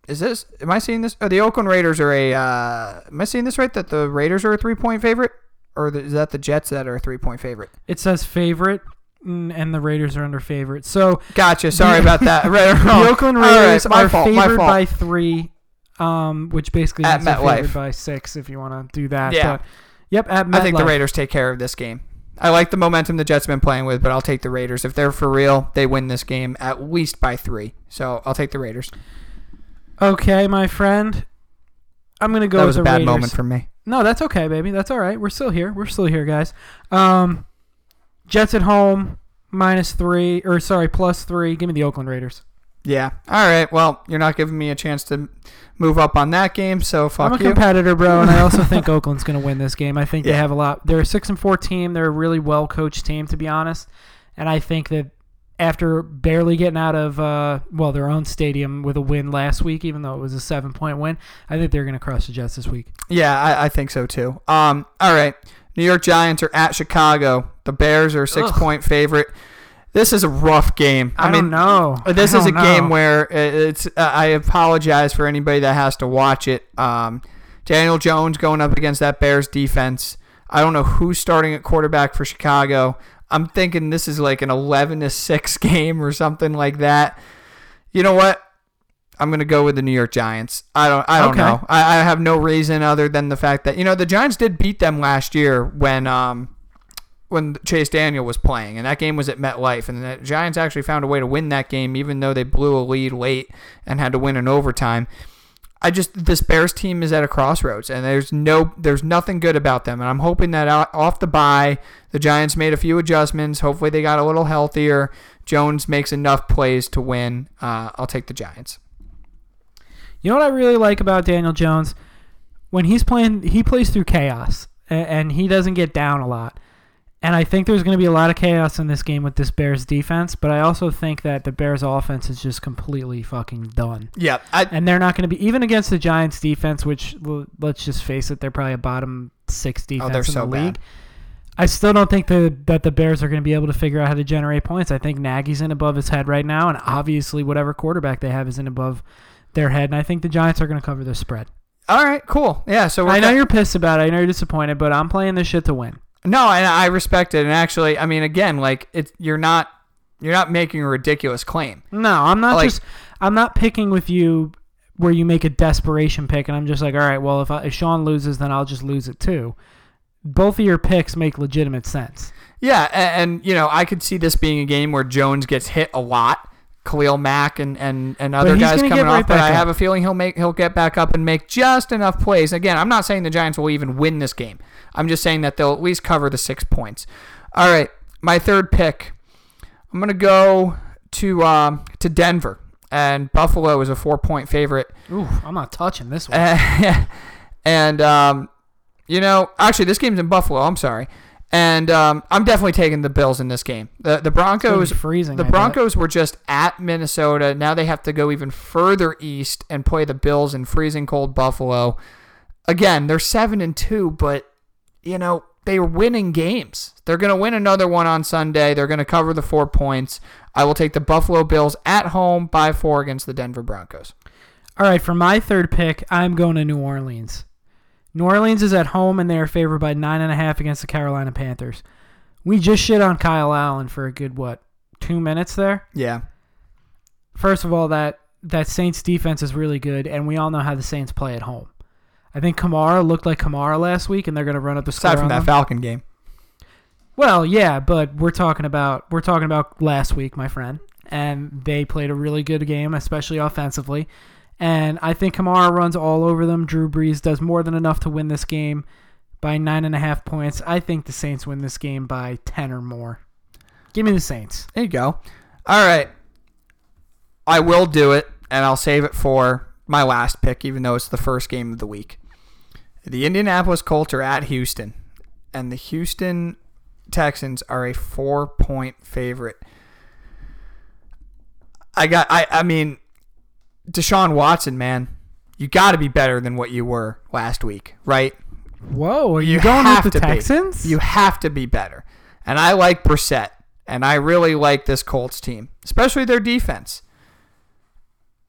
Is this... Am I seeing this? Oh, the Oakland Raiders are a... Uh, am I seeing this right? That the Raiders are a three-point favorite? Or is that the Jets that are a three-point favorite? It says favorite, and the Raiders are under favorite. So... Gotcha. Sorry the, about that. The Oakland Raiders right, are fault, favored by three, um, which basically means they're favored by six if you want to do that. Yeah. But, yep, at MetLife. I think the Raiders take care of this game. I like the momentum the Jets have been playing with, but I'll take the Raiders. If they're for real, they win this game at least by three. So I'll take the Raiders. Okay, my friend. I'm going to go with the Raiders. That was a bad Raiders. moment for me. No, that's okay, baby. That's all right. We're still here. We're still here, guys. Um, Jets at home, minus three, or sorry, plus three. Give me the Oakland Raiders. Yeah. All right. Well, you're not giving me a chance to move up on that game, so fuck you. I'm a you. competitor, bro, and I also think Oakland's going to win this game. I think yeah. they have a lot. They're a six and four team. They're a really well-coached team, to be honest. And I think that after barely getting out of, uh, well, their own stadium with a win last week, even though it was a seven-point win, I think they're going to crush the Jets this week. Yeah, I, I think so, too. Um, all right. New York Giants are at Chicago. The Bears are a six-point favorite. This is a rough game. I, I mean, don't know. This don't is a know. game where it's. Uh, I apologize for anybody that has to watch it. Um, Daniel Jones going up against that Bears defense. I don't know who's starting at quarterback for Chicago. I'm thinking this is like an eleven to six game or something like that. You know what? I'm gonna go with the New York Giants. I don't. I don't okay. know. I, I have no reason other than the fact that you know the Giants did beat them last year when. Um, when Chase Daniel was playing, and that game was at MetLife, and the Giants actually found a way to win that game, even though they blew a lead late and had to win in overtime. I just, this Bears team is at a crossroads, and there's no, there's nothing good about them, and I'm hoping that off the bye, the Giants made a few adjustments. Hopefully they got a little healthier. Jones makes enough plays to win. Uh, I'll take the Giants. You know what I really like about Daniel Jones? When he's playing, he plays through chaos, and he doesn't get down a lot. And I think there's going to be a lot of chaos in this game with this Bears defense, but I also think that the Bears offense is just completely fucking done. Yeah. I, and they're not going to be, even against the Giants defense, which let's just face it, they're probably a bottom six defense oh, they're in so the league. Bad. I still don't think the, that the Bears are going to be able to figure out how to generate points. I think Nagy's in above his head right now, and obviously whatever quarterback they have is in above their head, and I think the Giants are going to cover their spread. All right, cool. Yeah. So we're I know th- you're pissed about it. I know you're disappointed, but I'm playing this shit to win. No, and I respect it. And actually, I mean, again, like it, you're not, you're not making a ridiculous claim. No, I'm not like, just, I'm not picking with you where you make a desperation pick, and I'm just like, all right, well, if I, if Sean loses, then I'll just lose it too. Both of your picks make legitimate sense. Yeah, and, and you know, I could see this being a game where Jones gets hit a lot, Khalil Mack and and, and other guys coming off, right but I up. have a feeling he'll make he'll get back up and make just enough plays. Again, I'm not saying the Giants will even win this game. I'm just saying that they'll at least cover the six points. All right, my third pick. I'm gonna go to um, to Denver, and Buffalo is a four point favorite. Ooh, I'm not touching this one. and um, you know, actually, this game's in Buffalo. I'm sorry. And um, I'm definitely taking the Bills in this game. The the Broncos freezing, the Broncos were just at Minnesota. Now they have to go even further east and play the Bills in freezing cold Buffalo. Again, they're seven and two, but you know, they're winning games. They're gonna win another one on Sunday. They're gonna cover the four points. I will take the Buffalo Bills at home by four against the Denver Broncos. All right, for my third pick, I'm going to New Orleans. New Orleans is at home, and they are favored by nine and a half against the Carolina Panthers. We just shit on Kyle Allen for a good, what, two minutes there? Yeah. First of all, that, that Saints defense is really good, and we all know how the Saints play at home. I think Kamara looked like Kamara last week, and they're going to run up the score. Aside from that Falcon game. Well, yeah, but we're talking about we're talking about last week, my friend, and they played a really good game, especially offensively. And I think Kamara runs all over them. Drew Brees does more than enough to win this game by nine and a half points. I think the Saints win this game by ten or more. Give me the Saints. There you go. All right. I will do it, and I'll save it for my last pick, even though it's the first game of the week. The Indianapolis Colts are at Houston. and the Houston Texans are a four-point favorite. I got. I. I mean, Deshaun Watson, man, you got to be better than what you were last week, right? Whoa, are you, you going with the Texans? Be. You have to be better. And I like Brissett, and I really like this Colts team, especially their defense.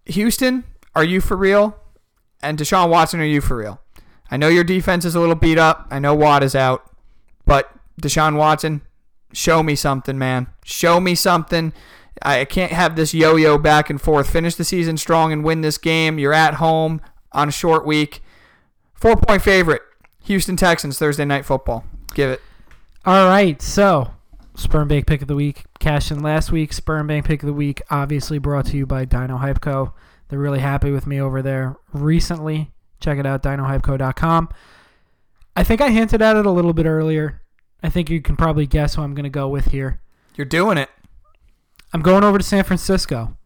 Houston, are you for real? And Deshaun Watson, are you for real? I know your defense is a little beat up. I know Watt is out, but Deshaun Watson, show me something, man. Show me something. I can't have this yo-yo back and forth. Finish the season strong and win this game. You're at home on a short week. Four-point favorite, Houston Texans, Thursday Night Football. Give it. All right, so Sperm Bank Pick of the Week. Cash in last week. Sperm Bank Pick of the Week, obviously brought to you by Dino Hype Co. They're really happy with me over there recently. Check it out, dino hype co dot com. I think I hinted at it a little bit earlier. I think you can probably guess who I'm going to go with here. You're doing it. I'm going over to San Francisco.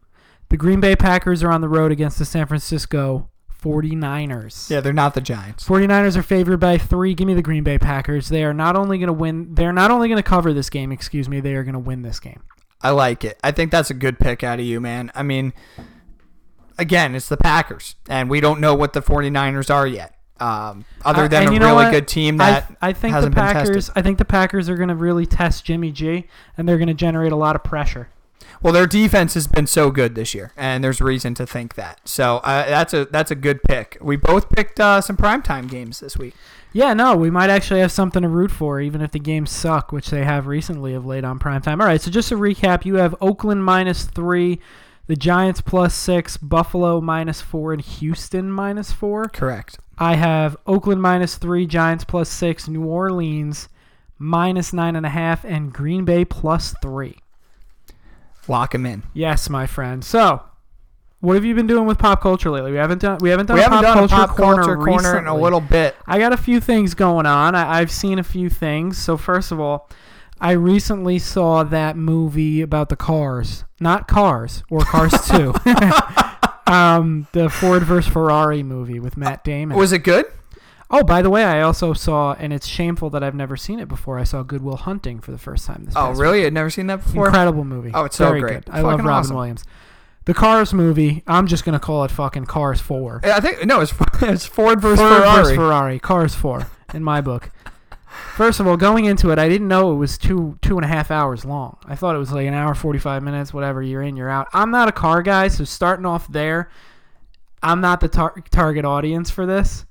The Green Bay Packers are on the road against the San Francisco forty-niners. Yeah, they're not the Giants. forty-niners are favored by three. Give me the Green Bay Packers. They are not only going to win, they're not only going to cover this game, excuse me, they are going to win this game. I like it. I think that's a good pick out of you, man. I mean, again, it's the Packers, and we don't know what the forty-niners are yet. Um, other than uh, a really good team that I, I think hasn't the Packers, been tested. I think the Packers are going to really test Jimmy G, and they're going to generate a lot of pressure. Well, their defense has been so good this year, and there's reason to think that. So uh, that's a that's a good pick. We both picked uh, some primetime games this week. Yeah, no, we might actually have something to root for, even if the games suck, which they have recently of late on primetime. All right, so just to recap, you have Oakland minus three, the Giants plus six, Buffalo minus four, and Houston minus four. Correct. I have Oakland minus three, Giants plus six, New Orleans minus nine and a half, and Green Bay plus three. Lock him in. Yes, my friend. So, what have you been doing with pop culture lately? We haven't done we haven't done, we a, haven't pop done a pop corner culture corner recently. in a little bit. I got a few things going on. I, I've seen a few things. So first of all, I recently saw that movie about the cars, not Cars or Cars two, um, the Ford versus Ferrari movie with Matt Damon. Was it good? Oh, by the way, I also saw, and it's shameful that I've never seen it before, I saw Good Will Hunting for the first time this past Oh, really? I'd never seen that before? Incredible movie. Oh, it's Very so great. Good. I love Robin awesome. Williams. The Cars movie, I'm just going to call it fucking Cars four. I think, no, it's, it's Ford versus Ford Ferrari. Ford versus Ferrari. Cars four, in my book. First of all, going into it, I didn't know it was two two and a half hours long. I thought it was like an hour, forty-five minutes, whatever, you're in, you're out. I'm not a car guy, so starting off there, I'm not the tar- target audience for this.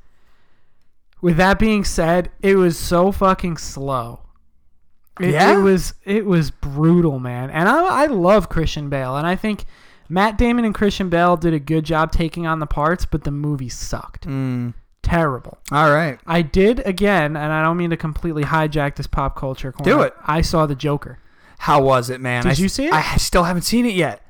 With that being said, it was so fucking slow. It, yeah? it was it was brutal, man. And I I love Christian Bale, and I think Matt Damon and Christian Bale did a good job taking on the parts, but the movie sucked. Mm. Terrible. All right. I did again, and I don't mean to completely hijack this pop culture corner. Do it. I saw The Joker. How was it, man? Did I, you see it? I still haven't seen it yet.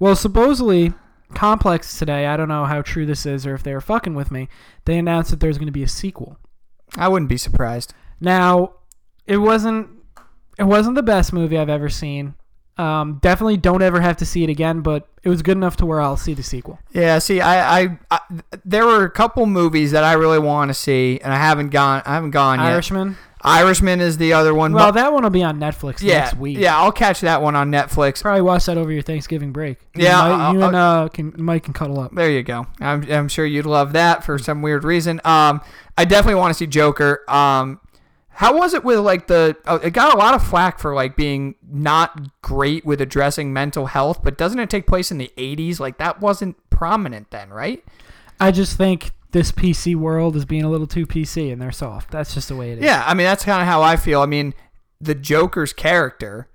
Well, supposedly Complex today, I don't know how true this is or if they were fucking with me, they announced that there's going to be a sequel. I wouldn't be surprised. Now, it wasn't it wasn't the best movie I've ever seen. Um, definitely don't ever have to see it again, but it was good enough to where I'll see the sequel. Yeah, see, I, I, I there were a couple movies that I really want to see, and I haven't gone I haven't gone yet. Irishman? Irishman is the other one. Well, that one will be on Netflix yeah, next week. Yeah, I'll catch that one on Netflix. Probably watch that over your Thanksgiving break. Yeah. You, Mike, you and uh, can, Mike can cuddle up. There you go. I'm, I'm sure you'd love that for some weird reason. Um, I definitely want to see Joker. Um, how was it with like the – it got a lot of flack for like being not great with addressing mental health, but doesn't it take place in the eighties? Like that wasn't prominent then, right? I just think – this P C world is being a little too P C and they're soft. That's just the way it is. Yeah, I mean, that's kind of how I feel. I mean, the Joker's character,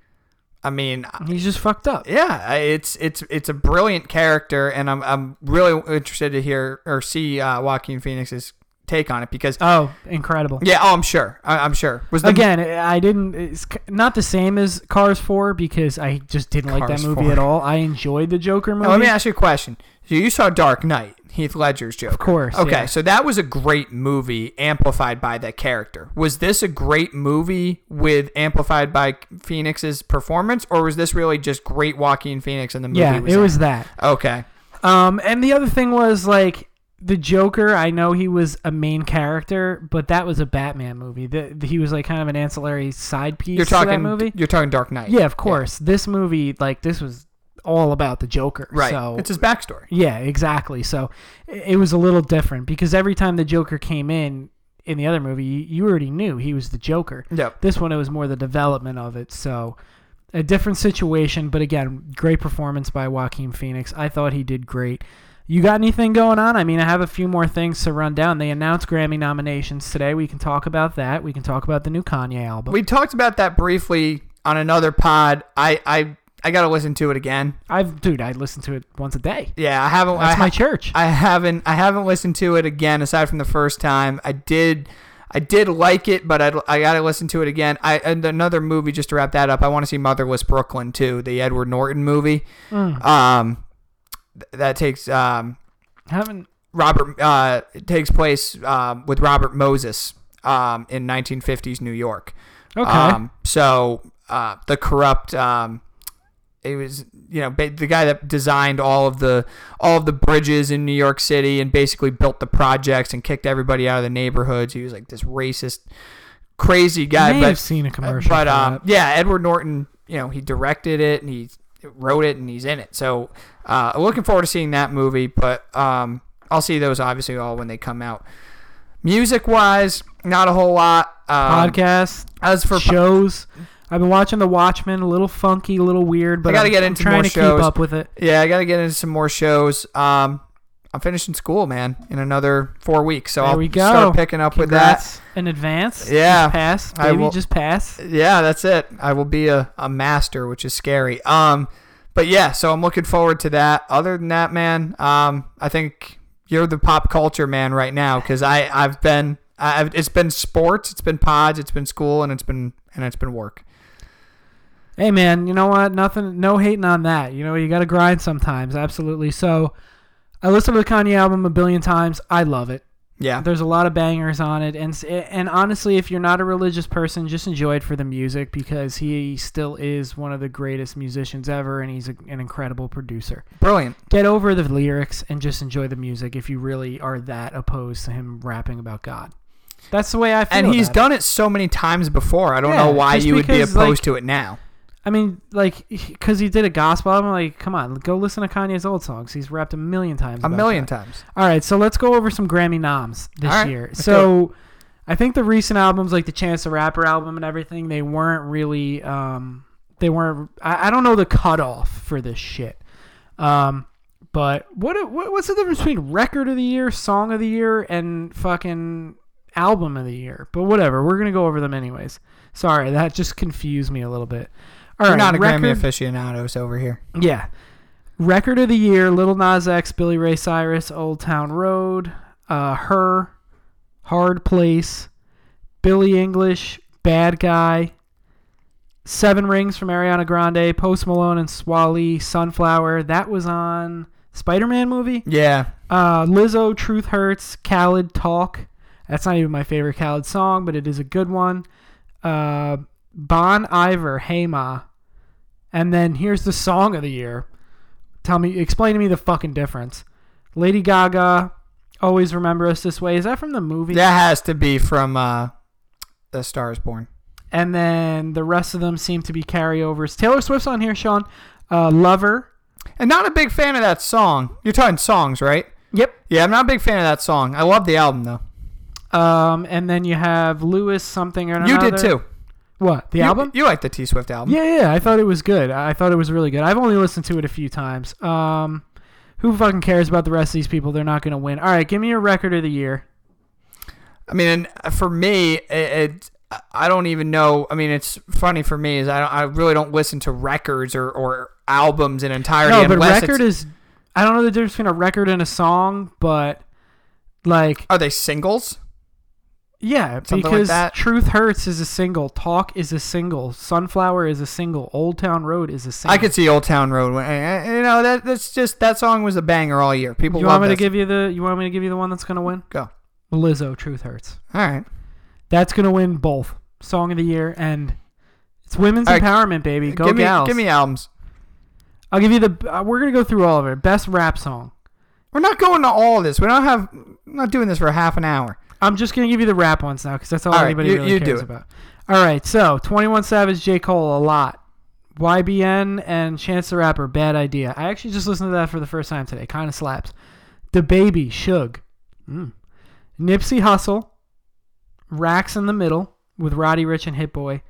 I mean... he's just fucked up. Yeah, it's it's it's a brilliant character, and I'm I'm really interested to hear or see uh, Joaquin Phoenix's take on it because... Oh, incredible. Yeah, oh, I'm sure. I, I'm sure. Was the Again, m- I didn't... It's not the same as Cars four because I just didn't Cars like that movie four. At all. I enjoyed the Joker movie. Now, let me ask you a question. So you saw Dark Knight. Heath Ledger's Joker. Of course. Okay, yeah. So that was a great movie amplified by that character. Was this a great movie with amplified by Phoenix's performance, or was this really just great Joaquin Phoenix in the movie? Yeah, was it out? was that. Okay. Um, and the other thing was, like, The Joker, I know he was a main character, but that was a Batman movie. The, the, he was like kind of an ancillary side piece you're talking, to that movie. You're talking Dark Knight. Yeah, of course. Yeah. This movie, like, this was all about the Joker. Right. So, it's his backstory. Yeah, exactly. So it, it was a little different because every time the Joker came in, in the other movie, you, you already knew he was the Joker. Yep. This one, it was more the development of it. So a different situation, but again, great performance by Joaquin Phoenix. I thought he did great. You got anything going on? I mean, I have a few more things to run down. They announced Grammy nominations today. We can talk about that. We can talk about the new Kanye album. We talked about that briefly on another pod. I I, I got to listen to it again. I've dude, I listen to it once a day. Yeah, I haven't. That's I, my church. I haven't. I haven't listened to it again aside from the first time. I did. I did like it, but I, I got to listen to it again. I and another movie just to wrap that up. I want to see Motherless Brooklyn too, the Edward Norton movie. Mm. Um. That takes um, haven't Robert uh, it takes place um, with Robert Moses um, in nineteen fifties New York. Okay, um, so uh, the corrupt um, it was you know the guy that designed all of the all of the bridges in New York City and basically built the projects and kicked everybody out of the neighborhoods. He was like this racist, crazy guy. May but, have seen a commercial, but um, yeah, Edward Norton. You know, he directed it and he wrote it and he's in it. So uh looking forward to seeing that movie, but um I'll see those obviously all when they come out. Music wise, not a whole lot. Um, podcasts, as for shows, po- I've been watching The Watchmen, a little funky, a little weird, but I gotta I'm, get into I'm trying more to shows. Keep up with it. Yeah, I gotta get into some more shows. Um I'm finishing school, man, in another four weeks, so there I'll we go. start picking up Congrats with that in advance. Yeah, just pass, baby, I will, just pass. Yeah, that's it. I will be a, a master, which is scary. Um, but yeah, so I'm looking forward to that. Other than that, man, um, I think you're the pop culture man right now because I I've been I've it's been sports, it's been pods, it's been school, and it's been and it's been work. Hey, man, you know what? Nothing, no hating on that. You know, you got to grind sometimes. Absolutely. So. I listened to the Kanye album a billion times. I love it. Yeah. There's a lot of bangers on it. And and honestly, if you're not a religious person, just enjoy it for the music because he still is one of the greatest musicians ever, and he's a, an incredible producer. Brilliant. Get over the lyrics and just enjoy the music if you really are that opposed to him rapping about God. That's the way I feel And he's about done it. it so many times before. I don't yeah, know why you would be opposed like, to it now. I mean, like, because he did a gospel album, like, come on, go listen to Kanye's old songs. He's rapped a million times. A million that. times. All right, so let's go over some Grammy noms this right, year. So I think the recent albums, like the Chance the Rapper album and everything, they weren't really, um, they weren't, I, I don't know the cutoff for this shit. Um, but what, what what's the difference between record of the year, song of the year, and fucking album of the year? But whatever, we're going to go over them anyways. Sorry, that just confused me a little bit. All right, You're not a record, Grammy aficionados over here. Yeah. Record of the year, Lil Nas X, Billy Ray Cyrus, Old Town Road, uh, Her, Hard Place, Billie English, Bad Guy, Seven Rings from Ariana Grande, Post Malone and Swali, Sunflower. That was on Spider-Man movie? Yeah. Uh, Lizzo, Truth Hurts, Khaled, Talk. That's not even my favorite Khaled song, but it is a good one. Uh, Bon Iver, Hey Ma. And then here's the song of the year. Tell me, explain to me the fucking difference. Lady Gaga, Always Remember Us This Way. Is that from the movie? That has to be from uh, The Star Is Born. And then the rest of them seem to be carryovers. Taylor Swift's on here, Sean. Uh, Lover. And not a big fan of that song. You're talking songs, right? Yep. Yeah, I'm not a big fan of that song. I love the album, though. Um, And then you have Lewis something or another. You did, too. What, the you, album? You like the T-Swift album. Yeah, yeah, I thought it was good. I thought it was really good. I've only listened to it a few times. Um, who fucking cares about the rest of these people? They're not going to win. All right, give me your record of the year. I mean, for me, it, it, I don't even know. I mean, it's funny for me is I, don't, I really don't listen to records or, or albums in entirety. No, but record is, I don't know the difference between a record and a song, but like. Are they singles? Yeah, Something because like Truth Hurts is a single. Talk is a single. Sunflower is a single. Old Town Road is a single. I could see Old Town Road. You know, that that's just that song was a banger all year. People you love want me that. to give you the you want me to give you the one that's going to win? Go. Lizzo, Truth Hurts. All right. That's going to win both song of the year and it's women's right. empowerment, baby. Go give gals. Me, give me albums. I'll give you the uh, we're going to go through all of it. Best rap song. We're not going to all this. We don't have. We're not doing this for half an hour. I'm just gonna give you the rap ones now because that's all, all right, anybody you, really you cares about. All right, so twenty-one Savage, J. Cole, a lot. Y B N and Chance the Rapper, bad idea. I actually just listened to that for the first time today. Kind of slaps. DaBaby, Suge, mm. Nipsey Hussle, Racks in the Middle with Roddy Ricch and Hit Boy,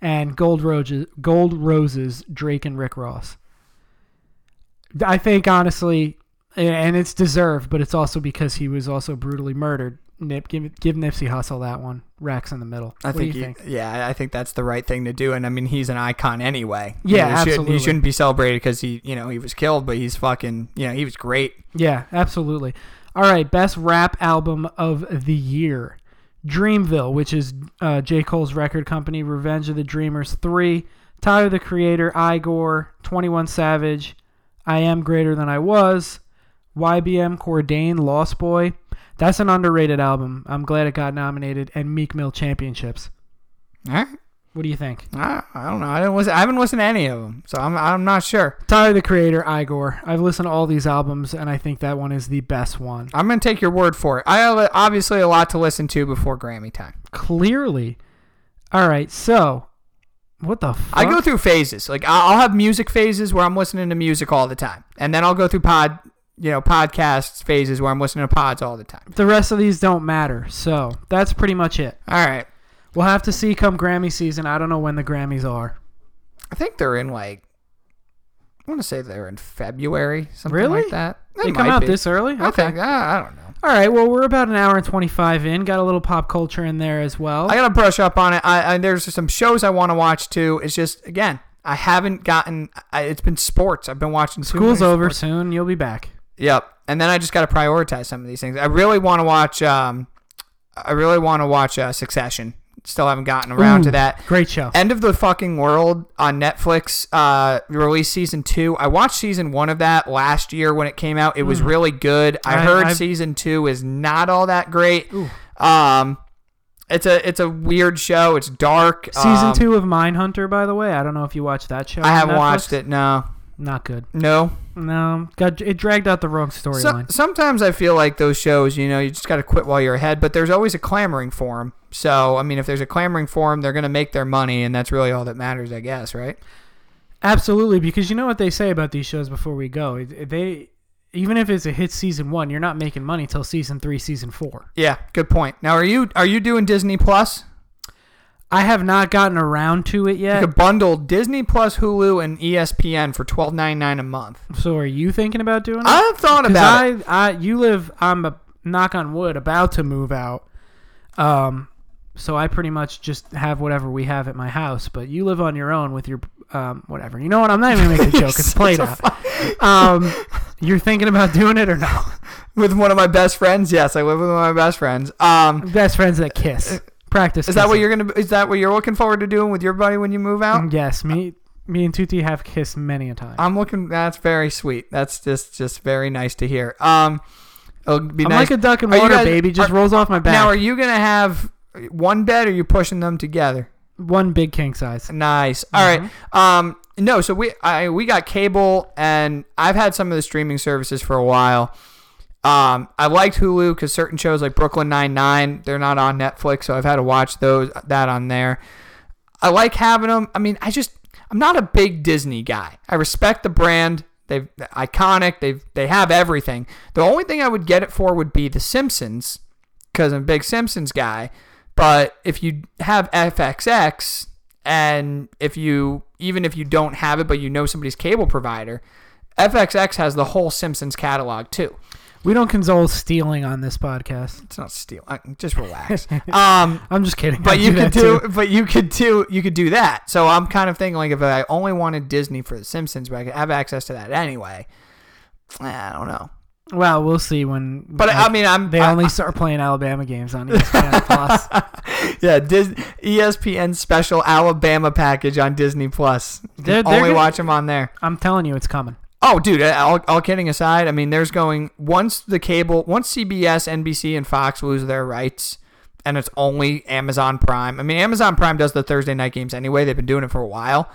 and Gold Roses, Gold Roses, Drake and Rick Ross. I think honestly, and it's deserved, but it's also because he was also brutally murdered. Nip, give give Nipsey Hussle that one. Racks in the Middle. I what think, do you you, think. Yeah, I think that's the right thing to do. And I mean, he's an icon anyway. Yeah, you know, absolutely. Shouldn't, he shouldn't be celebrated because he, you know, he was killed, but he's fucking, you know, he was great. Yeah, absolutely. All right, best rap album of the year: Dreamville, which is uh, J. Cole's record company. Revenge of the Dreamers three, Tyler the Creator, Igor, twenty-one Savage, I Am Greater Than I Was, Y B M, Cordain, Lost Boy. That's an underrated album. I'm glad it got nominated. And Meek Mill, Championships. All right. What do you think? I, I don't know. I didn't listen, I haven't listened to any of them, so I'm I'm not sure. Tyler, the Creator, Igor. I've listened to all these albums, and I think that one is the best one. I'm going to take your word for it. I have obviously a lot to listen to before Grammy time. Clearly. All right, so what the fuck? I go through phases. Like, I'll have music phases where I'm listening to music all the time, and then I'll go through pod... you know, podcast phases where I'm listening to pods all the time. The rest of these don't matter. So that's pretty much it. All right. We'll have to see come Grammy season. I don't know when the Grammys are. I think they're in like, I want to say they're in February, something really? like that. They, they come out be. this early? Okay. I think, uh, I don't know. All right. Well, we're about an hour and twenty-five in. Got a little pop culture in there as well. I got to brush up on it. I, I There's some shows I want to watch too. It's just, again, I haven't gotten, I, it's been sports. I've been watching. School's over soon. You'll be back. Yep, and then I just got to prioritize some of these things. I really want to watch. Um, I really want to watch uh, Succession. Still haven't gotten around Ooh, to that. Great show. End of the Fucking World on Netflix. Uh, released season two. I watched season one of that last year when it came out. It was mm. really good. I, I heard I've... season two is not all that great. Ooh. Um, it's a it's a weird show. It's dark. Season um, two of Mindhunter, by the way. I don't know if you watched that show. I haven't Netflix. watched it. No. Not good. No? No. Got, it dragged out the wrong storyline. So, sometimes I feel like those shows, you know, you just got to quit while you're ahead, but there's always a clamoring for them. So, I mean, if there's a clamoring for them, they're going to make their money, and that's really all that matters, I guess, right? Absolutely, because you know what they say about these shows before we go. They... Even if it's a hit season one, you're not making money till season three, season four. Yeah, good point. Now, are you are you doing Disney Plus? I have not gotten around to it yet. You could bundle Disney Plus, Hulu, and E S P N for twelve ninety-nine a month. So are you thinking about doing it? I've thought about I, it. I, you live, I'm a knock on wood, about to move out. Um, so I pretty much just have whatever we have at my house. But you live on your own with your, um, whatever. You know what? I'm not even making a joke. It's played out. Um, you're thinking about doing it or no? With one of my best friends? Yes, I live with one of my best friends. Um, best friends that kiss. Practice. Is kissing. that what you're gonna? Is that what you're looking forward to doing with your buddy when you move out? Yes, me, me and Tutti have kissed many a time. I'm looking. That's very sweet. That's just, just very nice to hear. Um, it'll be I'm nice. like a duck in water, guys, baby. Just are, rolls off my back. Now, are you gonna have one bed, or are you pushing them together? One big king size. Nice. All mm-hmm. right. Um, no. So we, I, we got cable, and I've had some of the streaming services for a while. Um, I liked Hulu because certain shows like Brooklyn Nine-Nine, they're not on Netflix, so I've had to watch those that on there. I like having them. I mean, I just I'm not a big Disney guy. I respect the brand. They've they're iconic. They've they have everything. The only thing I would get it for would be The Simpsons because I'm a big Simpsons guy. But if you have F X X and if you even if you don't have it, but you know somebody's cable provider, F X X has the whole Simpsons catalog too. We don't condone stealing on this podcast. It's not steal. Just relax. Um, I'm just kidding. But you could do. But you could do. You could do that. So I'm kind of thinking like if I only wanted Disney for The Simpsons, but I could have access to that anyway. I don't know. Well, we'll see when. But like, I mean, I'm. They I, only I, start playing Alabama games on E S P N Plus. Yeah, Disney, E S P N special Alabama package on Disney Plus. They're, they're only gonna, watch them on there. I'm telling you, it's coming. Oh, dude, all, all kidding aside, I mean, there's going, once the cable, once C B S, N B C, and Fox lose their rights, and it's only Amazon Prime. I mean, Amazon Prime does the Thursday night games anyway. They've been doing it for a while.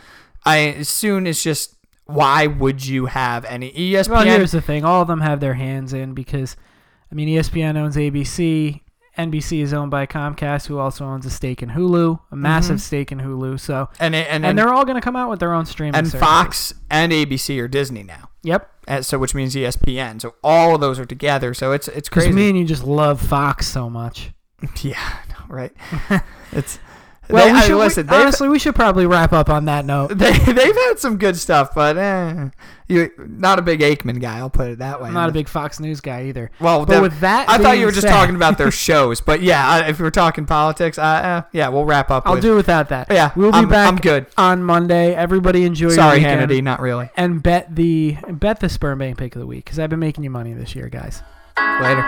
I soon it's just why would you have any E S P N? Well, here's the thing. All of them have their hands in because, I mean, E S P N owns A B C. N B C is owned by Comcast, who also owns a stake in Hulu, a massive mm-hmm. stake in Hulu. So and and, and, and they're all going to come out with their own streaming and services. Fox and A B C are Disney now. Yep. And so which means E S P N. So all of those are together. So it's it's crazy. 'Cause me and you just love Fox so much. Yeah, right. It's well, they, we should, I, listen, we, honestly, we should probably wrap up on that note. They they've had some good stuff, but eh, you're not a big Aikman guy. I'll put it that way. I'm not a big Fox News guy either. Well, but with that, I thought you were just talking about their shows. But yeah, if we're talking politics, uh, eh, yeah, we'll wrap up. I'll with, do without that. Yeah, we'll be I'm, back. I'm good. On Monday. Everybody enjoy. Sorry, your Kennedy, not really. And bet the bet the sperm bank pick of the week because I've been making you money this year, guys. Later.